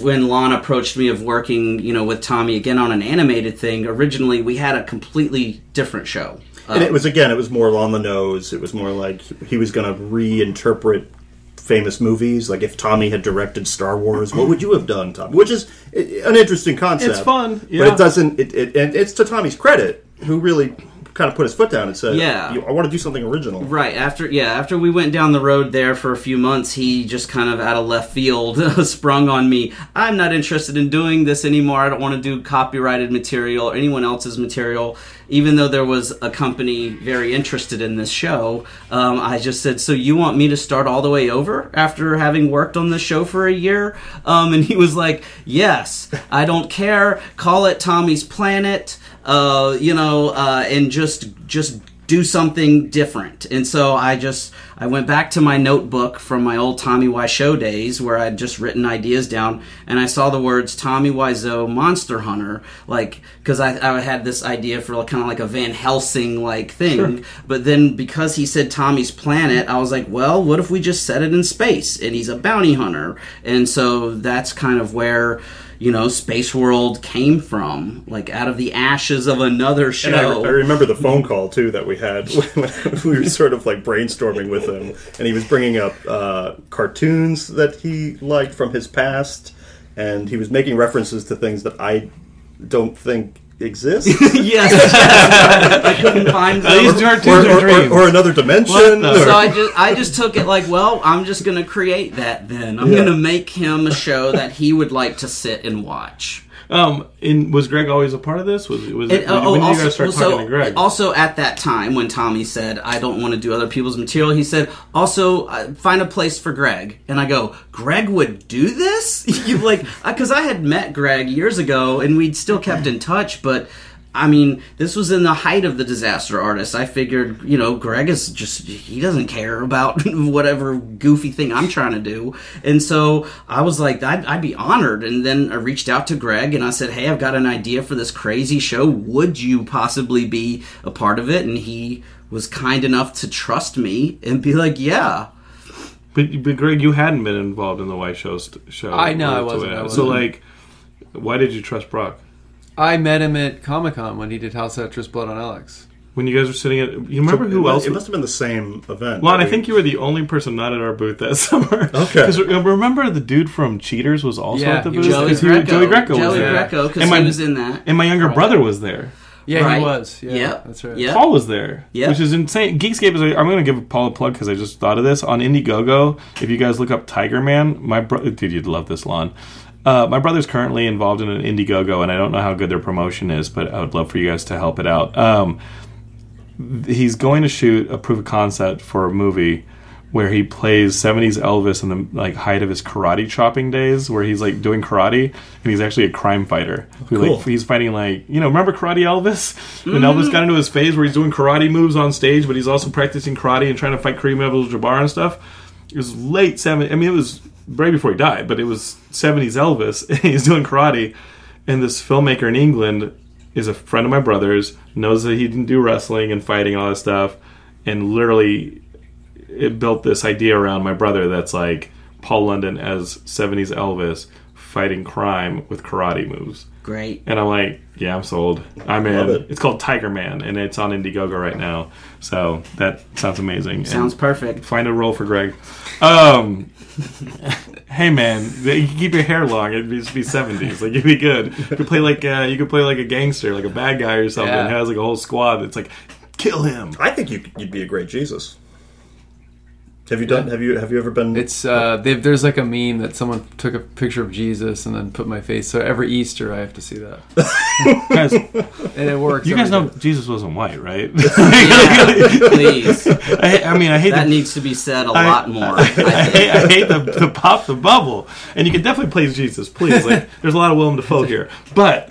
when Lon approached me of working, you know, with Tommy again on an animated thing, originally we had a completely different show. Um, and it was, again, it was more on the nose. It was more like he was going to reinterpret famous movies. Like, if Tommy had directed Star Wars, what would you have done, Tommy? Which is an interesting concept. It's fun. Yeah. But it doesn't, it, it, and it's to Tommy's credit, who really... kind of put his foot down and said, yeah. I want to do something original. Right. After yeah, after we went down the road there for a few months, he just kind of out of left field sprung on me. I'm not interested in doing this anymore. I don't want to do copyrighted material or anyone else's material. Even though there was a company very interested in this show, um, I just said, so you want me to start all the way over after having worked on this show for a year? Um, and he was like, yes, I don't care. Call it Tommy's Planet. Uh, you know, uh, and just just do something different. And so I just I went back to my notebook from my old Tommy Wiseau days, where I'd just written ideas down, and I saw the words Tommy Wiseau Monster Hunter, like, because I, I had this idea for kind of like a Van Helsing like thing. Sure. But then because he said Tommy's Planet, I was like, well, what if we just set it in space and he's a bounty hunter? And so that's kind of where, you know, Space World came from, like out of the ashes of another show. And I, re- I remember the phone call, too, that we had when we were sort of like brainstorming with him, and he was bringing up uh, cartoons that he liked from his past, and he was making references to things that I don't think exist. Yes, I couldn't find these cartoons or, or, or, or, or another dimension. Or... So I just, I just took it like, well, I'm just going to create that. Then I'm yeah. going to make him a show that he would like to sit and watch. Um, and was Greg always a part of this? Was was it, it, uh, when oh, did you guys start also, talking to Greg? Also, at that time when Tommy said, "I don't want to do other people's material," he said, "Also, uh, find a place for Greg." And I go, "Greg would do this?" You like, because I had met Greg years ago, and we'd still kept in touch, but. I mean, this was in the height of The Disaster Artist. I figured, you know, Greg is just, he doesn't care about whatever goofy thing I'm trying to do. And so I was like, I'd, I'd be honored. And then I reached out to Greg and I said, hey, I've got an idea for this crazy show. Would you possibly be a part of it? And he was kind enough to trust me and be like, yeah. But, but Greg, you hadn't been involved in the White Show. show I know, I wasn't, I wasn't. So, like, why did you trust Brock? I met him at Comic-Con when he did House That Drips Blood on Alex. When you guys were sitting at... You remember so, who it else? It must have been the same event. Lon, I we... think you were the only person not at our booth that summer. Okay. Because remember the dude from Cheaters was also yeah, at the booth? Joey Greco. Joey Greco was Joey there. Joey Greco, because he was in that. And my younger right. brother was there. Yeah, right. he was. Yeah, yep. that's right. Yep. Paul was there, yep. which is insane. Geekscape is... I'm going to give Paul a plug because I just thought of this. On Indiegogo, if you guys look up Tiger Man, my brother... Dude, you'd love this, Lon. Uh, my brother's currently involved in an Indiegogo, and I don't know how good their promotion is, but I would love for you guys to help it out. Um... He's going to shoot a proof of concept for a movie where he plays seventies Elvis in the like height of his karate chopping days, where he's like doing karate and he's actually a crime fighter. Who, cool. like, he's fighting like you know, remember Karate Elvis? When mm-hmm. Elvis got into his phase where he's doing karate moves on stage, but he's also practicing karate and trying to fight Kareem Abdul-Jabbar and stuff. It was late seventies. I mean, it was right before he died, but it was seventies Elvis. And he's doing karate, and this filmmaker in England. Is a friend of my brother's, knows that he didn't do wrestling and fighting and all that stuff, and literally it built this idea around my brother that's like Paul London as seventies Elvis fighting crime with karate moves. Great. And I'm like, yeah, I'm sold. I'm in. It. It's called Tiger Man, and it's on Indiegogo right now. So that sounds amazing. Sounds and perfect. Find a role for Greg. Um, hey man, you can keep your hair long. It'd just be seventies. Like it'd be good. You could play like uh, you could play like a gangster, like a bad guy or something. Yeah. It has like a whole squad that's like, kill him. I think you, you'd be a great Jesus. Have you done? Yeah. Have you have you ever been? It's uh, there's like a meme that someone took a picture of Jesus and then put my face. So every Easter I have to see that. Guys, and it works. You guys know day. Jesus wasn't white, right? Yeah, please. I, I mean, I hate that the, needs to be said a I, lot more. I, I, I, hate, I hate the, the pop the bubble, and you can definitely play Jesus. Please, like there's a lot of Willem Dafoe here, but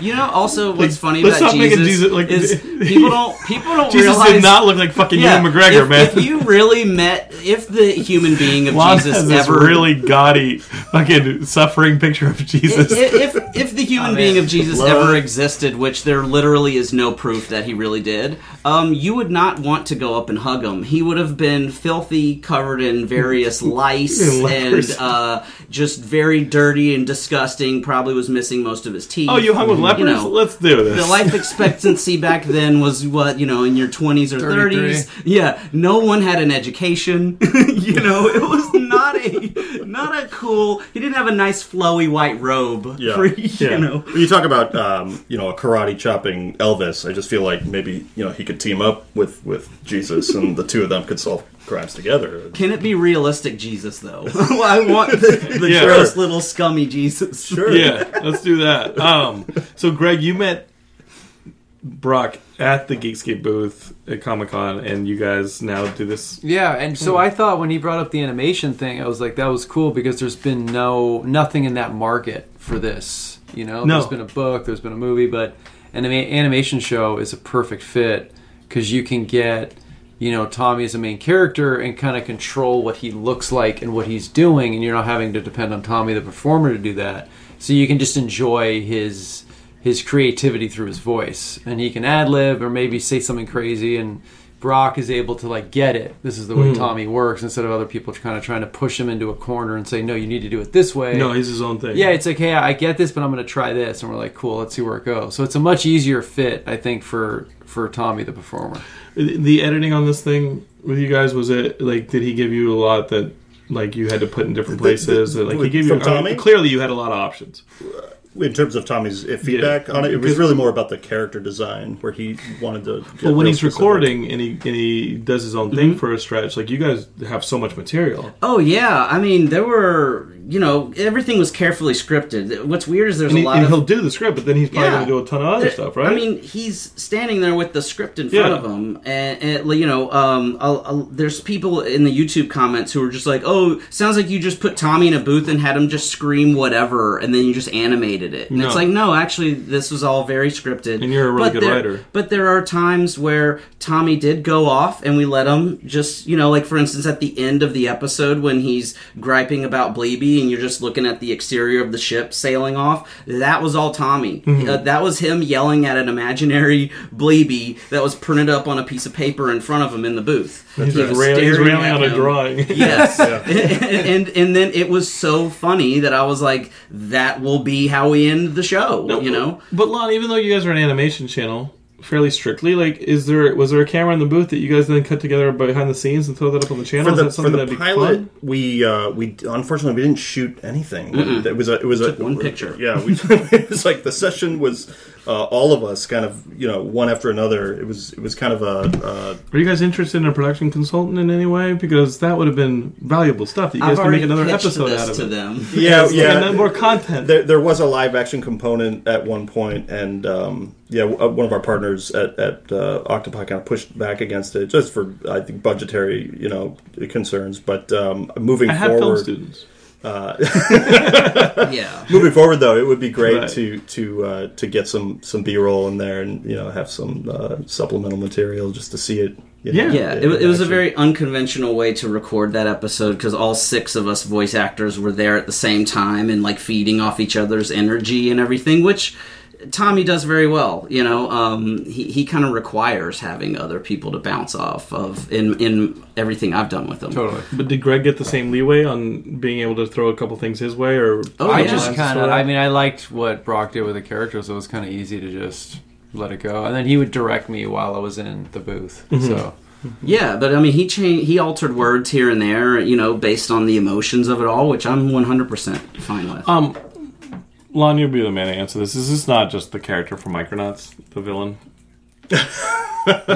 you know, also what's like, funny about Jesus, Jesus like, is people don't people don't Jesus realize did not look like fucking yeah, Ewan McGregor, if, man. If you really met. If the human being of Lon Jesus has this ever really gaudy fucking suffering picture of Jesus, if if, if the human oh, being of Jesus Love. ever existed, which there literally is no proof that he really did, um, you would not want to go up and hug him. He would have been filthy, covered in various lice, and uh, just very dirty and disgusting. Probably was missing most of his teeth. Oh, you hung with lepers? You know, let's do this. The life expectancy back then was what you know in your twenties or thirties. Yeah, no one had an education. You know, it was not a not a cool. He didn't have a nice flowy white robe. Yeah, for, you yeah. know. When you talk about um, you know a karate chopping Elvis, I just feel like maybe you know he could team up with, with Jesus, and the two of them could solve crimes together. Can it be realistic Jesus though? I want the, the yeah, gross sure. little scummy Jesus. Sure, yeah, let's do that. Um, so Greg, you met Brock at the Geekscape booth at Comic-Con, and you guys now do this. Yeah, and so I thought when he brought up the animation thing, I was like, that was cool because there's been no nothing in that market for this. You know, no. There's been a book, there's been a movie, but an animation show is a perfect fit because you can get, you know, Tommy as a main character and kind of control what he looks like and what he's doing, and you're not having to depend on Tommy the performer to do that. So you can just enjoy his... his creativity through his voice, and he can ad-lib or maybe say something crazy, and Brock is able to like get it. This is the way mm. Tommy works, instead of other people kind of trying to push him into a corner and say, no, you need to do it this way. No, he's his own thing. Yeah, it's like, hey, I get this, but I'm going to try this, and we're like, cool, let's see where it goes. So it's a much easier fit, I think, for for Tommy the performer. The editing on this thing with you guys, was it like, did he give you a lot that like you had to put in different places? The, the, like he gave from you, Tommy? I mean, clearly, you had a lot of options. In terms of Tommy's feedback yeah, on it, it was really more about the character design, where he wanted to. Well, when he's specific. recording and he and he does his own thing mm-hmm. for a stretch, like you guys have so much material. Oh yeah, I mean there were, you know, everything was carefully scripted. What's weird is there's and a he, lot. And of... he'll do the script, but then he's probably yeah, going to do a ton of other there, stuff, right? I mean, he's standing there with the script in front yeah. of him, and, and you know, um, I'll, I'll, there's people in the YouTube comments who are just like, "Oh, sounds like you just put Tommy in a booth and had him just scream whatever, and then you just animated." It. And no. it's like, no, actually, this was all very scripted. And you're a really but good there, writer. But there are times where Tommy did go off, and we let him just, you know, like, for instance, at the end of the episode when he's griping about Bleeby, and you're just looking at the exterior of the ship sailing off, that was all Tommy. Mm-hmm. Uh, that was him yelling at an imaginary Bleeby that was printed up on a piece of paper in front of him in the booth. That's he right. was Rail, he's railing out a drawing. Yes. Yeah. and, and, and then it was so funny that I was like, that will be how we end the show, no, you know? But, Lon, even though you guys are an animation channel, fairly strictly? Like, is there was there a camera in the booth that you guys then cut together behind the scenes and throw that up on the channel? For the, is that something for the that'd pilot, be fun? we uh, we unfortunately we didn't shoot anything. Mm-mm. It was a, it was a, one picture. Yeah, we, it was like the session was uh, all of us kind of you know one after another. It was it was kind of a. Uh, Are you guys interested in a production consultant in any way? Because that would have been valuable stuff that you guys I've can make another episode this out of. To it. Them. Yeah, yeah, and then more content. There, there was a live action component at one point, and um, yeah, one of our partners at, at uh, Octopi kind of pushed back against it, just for I think budgetary, you know, concerns. But um, moving I have forward, film students. Uh, yeah, moving forward though, it would be great right. to to uh, to get some some B-roll in there, and you know, have some uh, supplemental material just to see it. You know, yeah, yeah. It, it, it was a very unconventional way to record that episode because all six of us voice actors were there at the same time and like feeding off each other's energy and everything, which Tommy does very well. You know, um, he he kind of requires having other people to bounce off of in in everything I've done with him. Totally. But did Greg get the same leeway on being able to throw a couple things his way, or oh, I yeah. just kind of? I mean, I liked what Brock did with the character, so it was kind of easy to just let it go, and then he would direct me while I was in the booth. Mm-hmm. So yeah, but I mean, he changed, he altered words here and there, you know, based on the emotions of it all, which I'm one hundred percent fine with. Um. Lon, you'll be the man to answer this. Is this not just the character from Micronauts, the villain?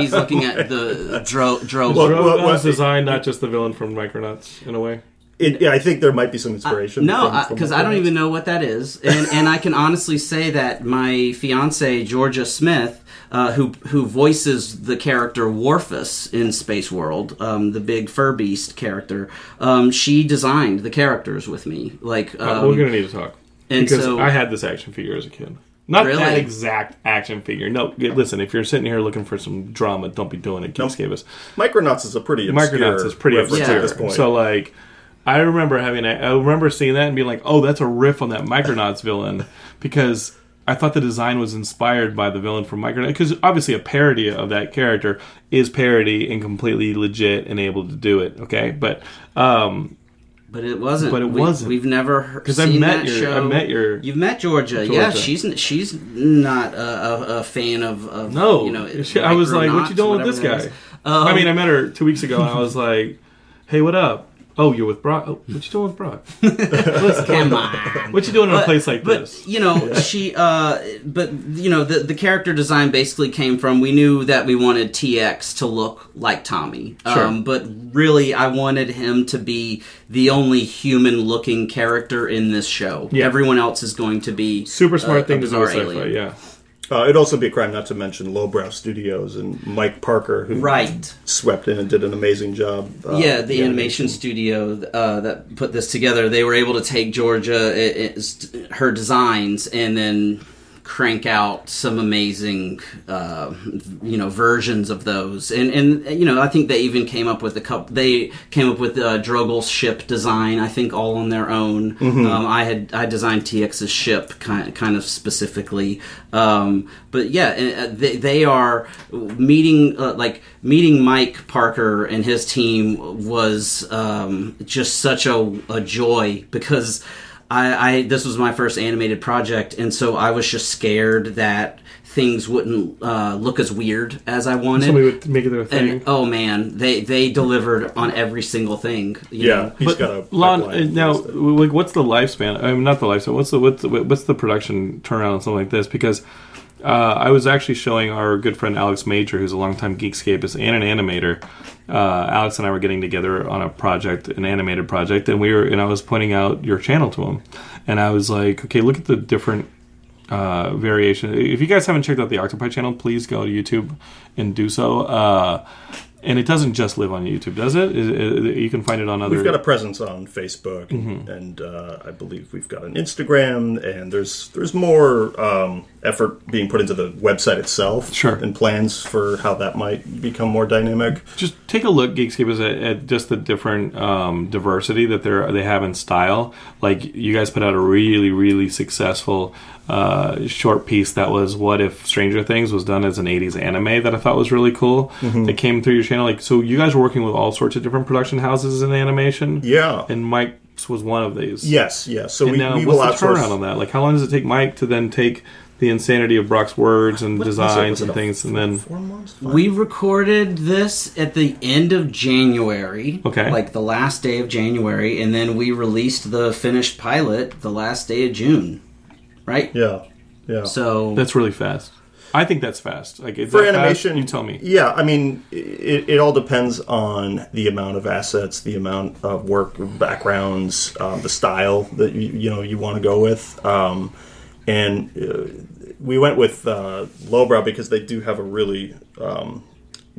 He's looking at the dro- Drogl. Well, well, well, was designed not just the villain from Micronauts, in a way? It, yeah, I think there might be some inspiration. I, no, because I, I don't even know what that is. And, and I can honestly say that my fiancée, Georgia Smith, uh, who who voices the character Warfus in Space World, um, the big fur beast character, um, she designed the characters with me. Like, um, uh, we're going to need to talk. And because so, I had this action figure as a kid. Not really? That exact action figure. No, listen, if you're sitting here looking for some drama, don't be doing it. Geekscape nope. us. Micronauts is a pretty obscure Micronauts is pretty obscure yeah. at this point. So, like, I remember having, I remember seeing that and being like, oh, that's a riff on that Micronauts villain. Because I thought the design was inspired by the villain from Micronauts. Because obviously a parody of that character is parody and completely legit and able to do it. Okay? But, um... But it wasn't. But it we, wasn't. We've never seen I've met that your, show. I met your. You've met Georgia. Georgia. Yeah, she's she's not a, a, a fan of, of. No, you know. She, I was like, "What you doing with this guy?" Um, I mean, I met her two weeks ago, and I was like, "Hey, what up? Oh, you're with Brock. Oh, what you doing with Brock? Come on. What you doing in but, a place like but, this? You know, she. Uh, but you know, the the character design basically came from. We knew that we wanted T X to look like Tommy, sure. um, but really, I wanted him to be the only human-looking character in this show. Yeah. Everyone else is going to be super smart uh, thing to do sci-fi. Yeah. Uh, it'd also be a crime not to mention Lowbrow Studios and Mike Parker, who right. swept in and did an amazing job. Uh, yeah, the, the animation, animation studio uh, that put this together, they were able to take Georgia, it, it, her designs, and then crank out some amazing, uh, you know, versions of those. And and you know, I think they even came up with a couple. They came up with uh, Drogl's ship design. I think all on their own. Mm-hmm. Um, I had I designed T X's ship kind kind of specifically. Um, but yeah, they they are meeting uh, like meeting Mike Parker and his team was um, just such a a joy because. I, I this was my first animated project, and so I was just scared that things wouldn't uh, look as weird as I wanted. Somebody would make it their thing. And, oh man, they they delivered on every single thing. You yeah, know? He's but got a pipeline. Now, like, what's the lifespan? I mean, not the lifespan. What's the what's the, what's the production turnaround on something like this? Because uh, I was actually showing our good friend Alex Major, who's a longtime Geekscapist and an animator. Uh, Alex and I were getting together on a project, an animated project, and we were, and I was pointing out your channel to him, and I was like, okay, look at the different uh, variations. If you guys haven't checked out the Octopi channel, please go to YouTube and do so. Uh, and it doesn't just live on YouTube, does it? Is, is, you can find it on other. We've got a presence on Facebook, and, mm-hmm. and uh, I believe we've got an Instagram, and there's there's more um, effort being put into the website itself, sure. and plans for how that might become more dynamic. Just take a look, Geekscape, at, at just the different um, diversity that they they have in style. Like you guys put out a really really successful. Uh, short piece that was what if Stranger Things was done as an eighties anime that I thought was really cool mm-hmm. that came through your channel. Like, so you guys were working with all sorts of different production houses in animation, yeah, and Mike's was one of these. Yes, yes. So and we, now, we what's will the turnaround on that? Like, how long does it take Mike to then take the insanity of Brock's words and what, designs and things, and then four months, we recorded this at the end of January, okay, like the last day of January, and then we released the finished pilot the last day of June, right? Yeah, yeah. So that's really fast. I think that's fast. Like it's for animation, fast, you tell me. Yeah, I mean, it, it all depends on the amount of assets, the amount of work, backgrounds, uh, the style that you, you know you want to go with. Um, And uh, we went with uh, Lowbrow because they do have a really um,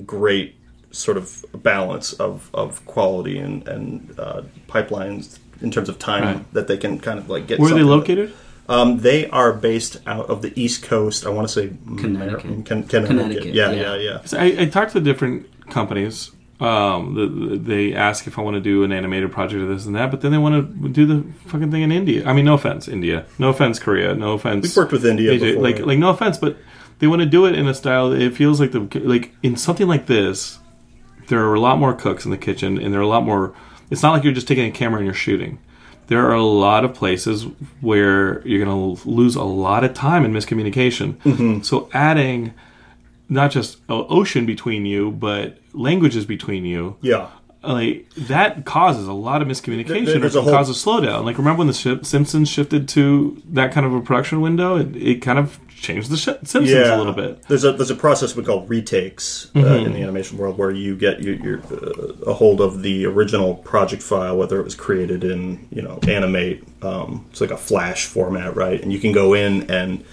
great sort of balance of, of quality and, and uh, pipelines in terms of time right. that they can kind of like get. Where are they located? That, um, they are based out of the East Coast. I want to say Connecticut. Mar- Con- Connecticut. Connecticut. Yeah, yeah, yeah. yeah. So I, I talked to different companies. Um, the, they ask if I want to do an animated project or this and that, but then they want to do the fucking thing in India. I mean, no offense, India. No offense, Korea. No offense. We've worked with India before. Like, like, no offense, but they want to do it in a style that it feels like the like in something like this, there are a lot more cooks in the kitchen, and there are a lot more. It's not like you're just taking a camera and you're shooting. There are a lot of places where you're going to lose a lot of time in miscommunication. Mm-hmm. So adding not just an ocean between you, but languages between you. Yeah. Like, that causes a lot of miscommunication. There, there's or a whole... causes slowdown. Like, remember when The sh- Simpsons shifted to that kind of a production window? It, it kind of changed The sh- Simpsons yeah. a little bit. There's a there's a process we call retakes uh, mm-hmm. in the animation world where you get your, your uh, a hold of the original project file, whether it was created in, you know, Animate. Um, it's like a Flash format, right? And you can go in and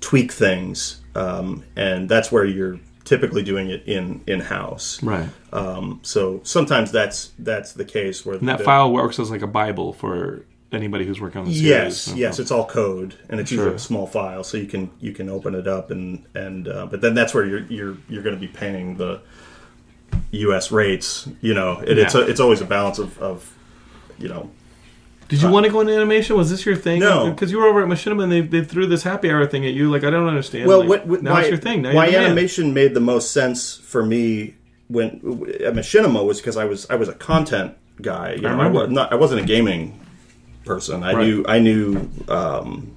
tweak things. Um, and that's where you're typically doing it in in house, right? Um, so sometimes that's that's the case where and that the, file works as like a Bible for anybody who's working on the series. Yes, okay. yes, it's all code, and it's sure. usually a small file, so you can you can open it up and and uh, but then that's where you're you're you're going to be paying the U S rates. You know, it, yeah. it's a, it's always a balance of, of you know. Did you uh, want to go into animation? Was this your thing? No. Because you were over at Machinima and they, they threw this happy hour thing at you. Like, I don't understand. Well, like, what, what, now why, it's your thing. Now why you're animation made the most sense for me when at Machinima was because I was I was a content guy. You I know, remember. I, was not, I wasn't a gaming person. I right. knew, I knew um,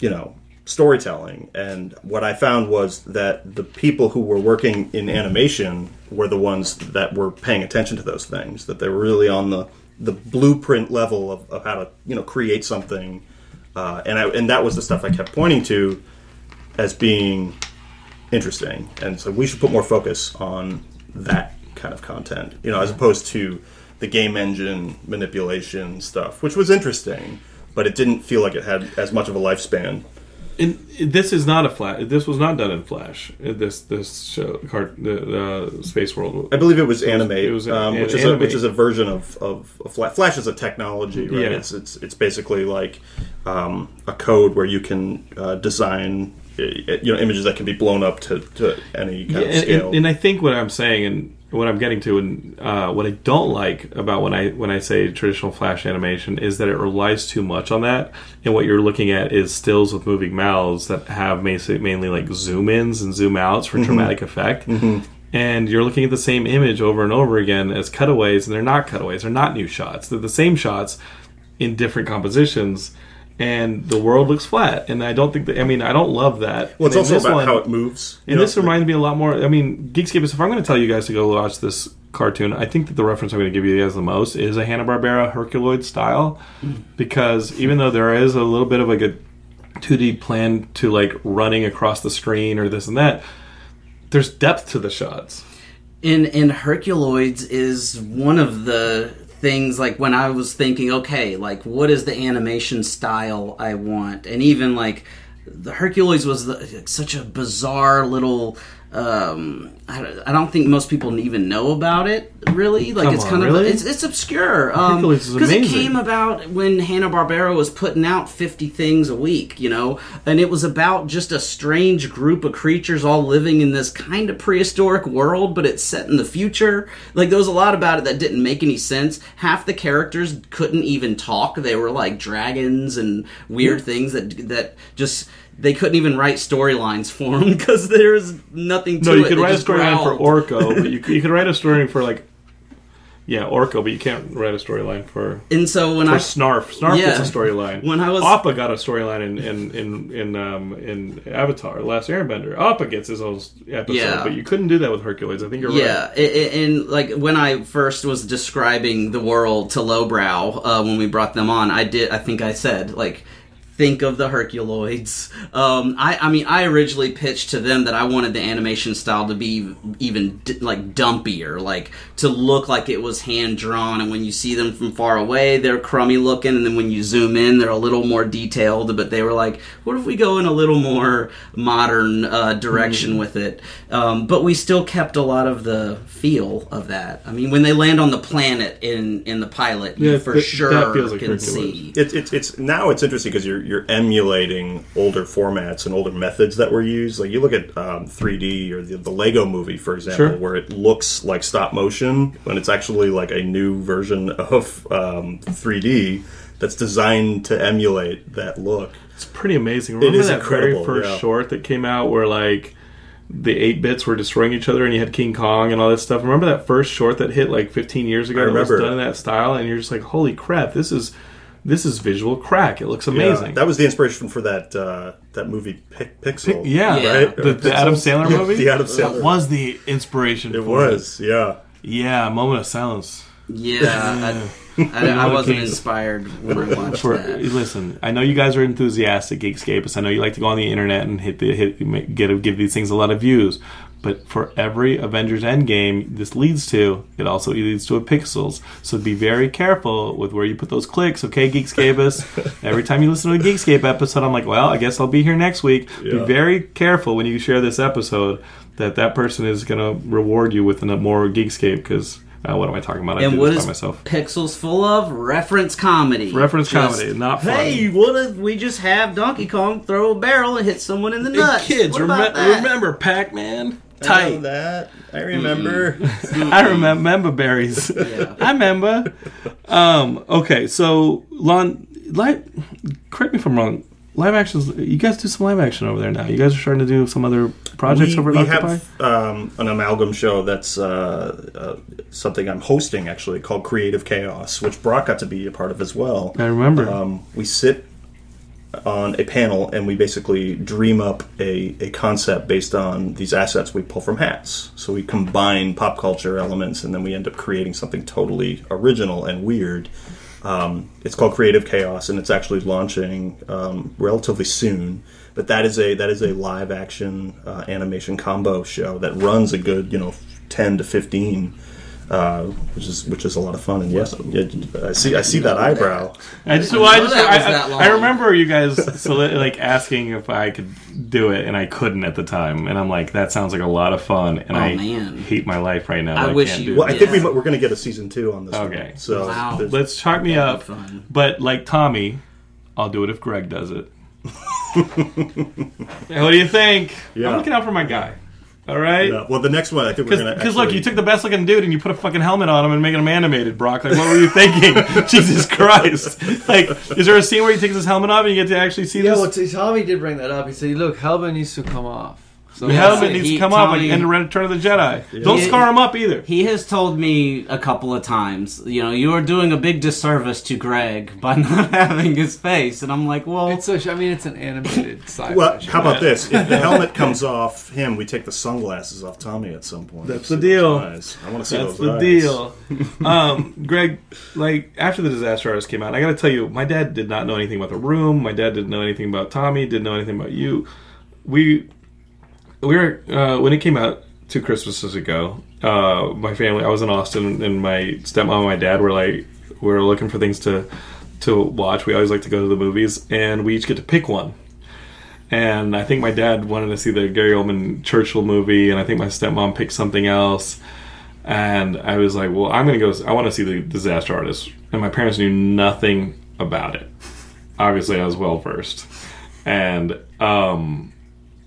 you know, storytelling. And what I found was that the people who were working in animation were the ones that were paying attention to those things, that they were really on the... the blueprint level of, of how to, you know, create something. Uh, and I, and that was the stuff I kept pointing to as being interesting. And so we should put more focus on that kind of content, you know, as opposed to the game engine manipulation stuff, which was interesting, but it didn't feel like it had as much of a lifespan. And this is not a Flash. This was not done in Flash. This this show, the uh, Space World. I believe it was Animate, it was, it was um, an, which an is Animate. A, which is a version of of, of Flash. Flash is a technology, right? Yeah. It's it's it's basically like um, a code where you can uh, design you know images that can be blown up to, to any kind yeah, of scale. And, and I think what I'm saying and what I'm getting to and uh, what I don't like about when I when I say traditional Flash animation is that it relies too much on that, and what you're looking at is stills with moving mouths that have mainly like zoom ins and zoom outs for mm-hmm. dramatic effect, mm-hmm. and you're looking at the same image over and over again as cutaways, and they're not cutaways, they're not new shots, they're the same shots in different compositions. And the world looks flat, and I don't think that, I mean, I don't love that. Well, it's also about one, how it moves. And know, this reminds me a lot more, I mean, Geekscape is, if I'm going to tell you guys to go watch this cartoon, I think that the reference I'm going to give you guys the most is a Hanna-Barbera Herculoid style, because even though there is a little bit of like a two D plan to like running across the screen or this and that, there's depth to the shots. And, and Herculoids is one of the... things like when I was thinking, okay, like what is the animation style I want, and even like the Herculoids was the, like, such a bizarre little. Um, I, I don't think most people even know about it really. Like Come it's on, kind really? Of it's, it's obscure. Because um, it came about when Hanna-Barbera was putting out fifty things a week, you know, and it was about just a strange group of creatures all living in this kind of prehistoric world, but it's set in the future. Like there was a lot about it that didn't make any sense. Half the characters couldn't even talk. They were like dragons and weird mm-hmm. things that that just. They couldn't even write storylines for them because there's nothing to it. No, you it. could they write a storyline for Orko, but you, you could write a storyline for, like, Yeah, Orko, but you can't write a storyline for. And so when for I Snarf, Snarf yeah, was a storyline. When I was Appa got a storyline in in in in, um, in Avatar: The Last Airbender. Appa gets his own episode, yeah. but you couldn't do that with Hercules. I think you're yeah. right. Yeah, and like when I first was describing the world to Lowbrow uh, when we brought them on, I did. I think I said like. Think of the Herculoids. Um, I, I mean, I originally pitched to them that I wanted the animation style to be even d- like dumpier, like to look like it was hand drawn. And when you see them from far away, they're crummy looking, and then when you zoom in, they're a little more detailed. But they were like, "What if we go in a little more modern uh, direction with it?" Um, but we still kept a lot of the feel of that. I mean, when they land on the planet in in the pilot, yeah, you for it, sure that feels like can Hercules. See. It's it's it's now it's interesting because you're. You're emulating older formats and older methods that were used. Like you look at um, three D or the, the Lego Movie, for example, sure. where it looks like stop motion when it's actually like a new version of um, three D that's designed to emulate that look. It's pretty amazing. Remember it is that incredible, very first yeah. short that came out where like the eight bits were destroying each other and you had King Kong and all this stuff? Remember that first short that hit like fifteen years ago that was done in that style? And you're just like, holy crap, this is... This is visual crack. It looks amazing. Yeah, that was the inspiration for that uh, that movie Pic- Pixel, yeah, right? The, the Adam Sandler movie. The Adam Sandler that was the inspiration. It for was, it. yeah, yeah. Moment of silence. Yeah, yeah. I, I, I wasn't inspired when I watched for, that. Listen, I know you guys are enthusiastic Geekscapists. I know you like to go on the internet and hit the hit get give these things a lot of views. But for every Avengers Endgame, this leads to, it also leads to a pixels. So be very careful with where you put those clicks, okay, Geekscape us. Every time you listen to a Geekscape episode, I'm like, well, I guess I'll be here next week. Yeah. Be very careful when you share this episode that that person is going to reward you with more Geekscape because... Uh, what am I talking about? I and do what this by is myself. Pixels full of reference comedy. Reference just, comedy, not fun. Hey, what if we just have Donkey Kong throw a barrel and hit someone in the nuts? Hey, kids, rem- remember Pac-Man? Tight. I know that. I remember. Mm-hmm. I remember berries. Yeah. I remember. Um, okay, so Lon, live, correct me if I'm wrong. Live actions. You guys do some live action over there now. You guys are starting to do some other projects we, over at we Octopi? Have um, an amalgam show that's uh, uh, something I'm hosting, actually, called Creative Chaos, which Brock got to be a part of as well. I remember. Um, we sit on a panel, and we basically dream up a, a concept based on these assets we pull from hats. So we combine pop culture elements, and then we end up creating something totally original and weird. Um, it's called Creative Chaos, and it's actually launching um, relatively soon. But that is a that is a live action uh, animation combo show that runs a good you know ten to fifteen, uh, which is which is a lot of fun. And yes, I see I see that eyebrow. I just, well, I, just I, I, I remember you guys like asking if I could do it, and I couldn't at the time. And I'm like, that sounds like a lot of fun, and oh, I man. hate my life right now. I, I wish can't you. Do well, it. I think we we're going to get a season two on this. Okay, one, so wow. let's chart me up. Fun. But like Tommy, I'll do it if Greg does it. What do you think? Yeah. I'm looking out for my guy. All right. Yeah. Well, the next one I think we're gonna because actually... look, you took the best looking dude and you put a fucking helmet on him and making him animated, Brock. Like, what were you thinking? Jesus Christ! Like, is there a scene where he takes his helmet off and you get to actually see yeah, this? Yeah. Well, Tommy did bring that up. He said, "Look, helmet needs to come off." So the helmet needs he, to come Tommy, off like in Return of the Jedi. Yeah. Don't he, scar him up either. He has told me a couple of times, you know, you are doing a big disservice to Greg by not having his face. And I'm like, well... It's a, I mean, it's an animated sci-fi Well, show. How about this? If the helmet comes off him, we take the sunglasses off Tommy at some point. That's the deal. I want to see That's those eyes. That's the deal. um, Greg, like, after The Disaster Artist came out, I got to tell you, my dad did not know anything about The Room. My dad didn't know anything about Tommy. Didn't know anything about you. We... We were uh, when it came out two Christmases ago. Uh, my family, I was in Austin, and my stepmom and my dad were like, we were looking for things to to watch. We always like to go to the movies, and we each get to pick one. And I think my dad wanted to see the Gary Oldman Churchill movie, and I think my stepmom picked something else. And I was like, well, I'm gonna go. I want to see The Disaster Artist, and my parents knew nothing about it. Obviously, I was well versed, and um,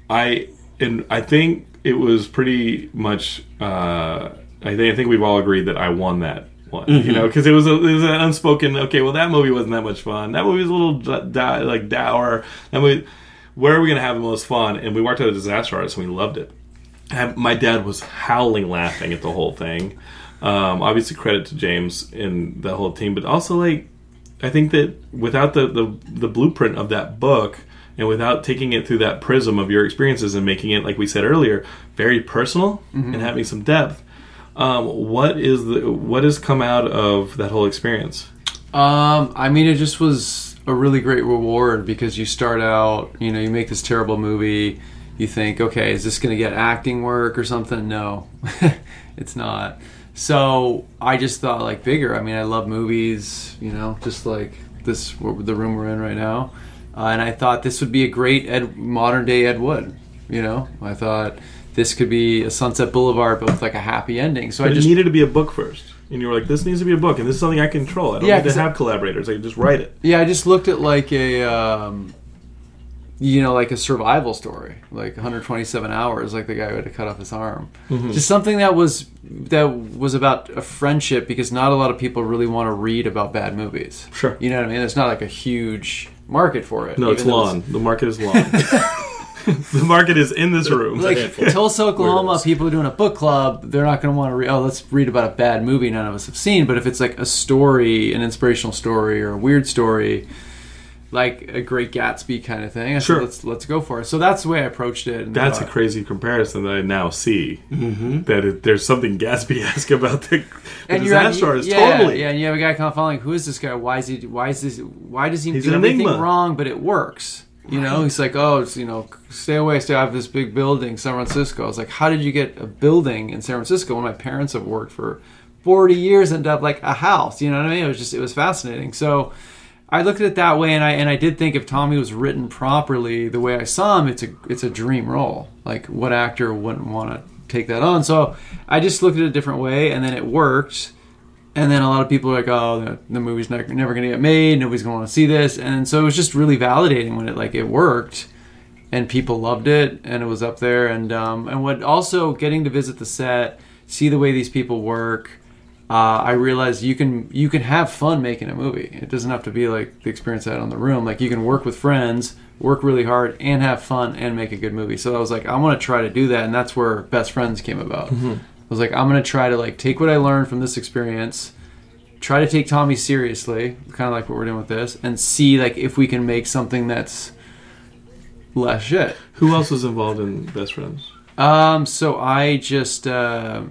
I. And I think it was pretty much. Uh, I think I think we've all agreed that I won that one, mm-hmm. you know, because it was a, it was an unspoken. Okay, well, that movie wasn't that much fun. That movie was a little d- d- like dour. That movie, where are we going to have the most fun? And we walked out of Disaster Artist, and we loved it. And my dad was howling laughing at the whole thing. Um, obviously, credit to James and the whole team, but also, like, I think that without the, the, the blueprint of that book and without taking it through that prism of your experiences and making it, like we said earlier, very personal mm-hmm. and having some depth, um, what is the, what has come out of that whole experience? Um, I mean, it just was a really great reward because you start out, you know, you make this terrible movie, you think, okay, is this going to get acting work or something? No, it's not. So I just thought, like, bigger. I mean, I love movies, you know, just like this, the room we're in right now. Uh, and I thought this would be a great Ed, modern-day Ed Wood, you know? I thought this could be a Sunset Boulevard, but with, like, a happy ending. So but I just, it needed to be a book first. And you were like, this needs to be a book, and this is something I control. I don't yeah, need to have I, collaborators. I can just write it. Yeah, I just looked at, like, a... Um, you know, like a survival story, like one hundred twenty-seven hours, like the guy who had to cut off his arm. Mm-hmm. Just something that was that was about a friendship, because not a lot of people really want to read about bad movies. Sure. You know what I mean? There's not like a huge market for it. No, it's Lon. It's... The market is Lon. The market is in this room. Like, like Tulsa, Oklahoma, weirdos. People are doing a book club. They're not going to want to read, oh, let's read about a bad movie none of us have seen. But if it's like a story, an inspirational story or a weird story... like a Great Gatsby kind of thing. I sure. said, let's, let's go for it. So that's the way I approached it. And that's thought, a crazy comparison that I now see. Mm-hmm. That it, there's something Gatsby-esque about the, the and disaster artist. Yeah, totally. Yeah, and you have a guy kind of following, who is this guy? Why is he, why is this, why does he He's do everything wrong, but it works? You right. know, he's like, oh, it's, you know, stay away, stay out of this big building, San Francisco. I was like, how did you get a building in San Francisco when my parents have worked for forty years and have like a house? You know what I mean? It was just, it was fascinating. So... I looked at it that way, and I and I did think if Tommy was written properly, the way I saw him, it's a it's a dream role. Like, what actor wouldn't want to take that on? So I just looked at it a different way, and then it worked. And then a lot of people were like, "Oh, the, the movie's not, never going to get made. Nobody's going to want to see this." And so it was just really validating when it like it worked, and people loved it, and it was up there. And um, and what also getting to visit the set, see the way these people work. Uh, I realized you can you can have fun making a movie. It doesn't have to be like the experience I had on The Room. Like, you can work with friends, work really hard, and have fun, and make a good movie. So I was like, I want to try to do that, and that's where Best Friends came about. Mm-hmm. I was like, I'm going to try to like take what I learned from this experience, try to take Tommy seriously, kind of like what we're doing with this, and see like if we can make something that's less shit. Who else was involved in Best Friends? Um, so I just... Uh,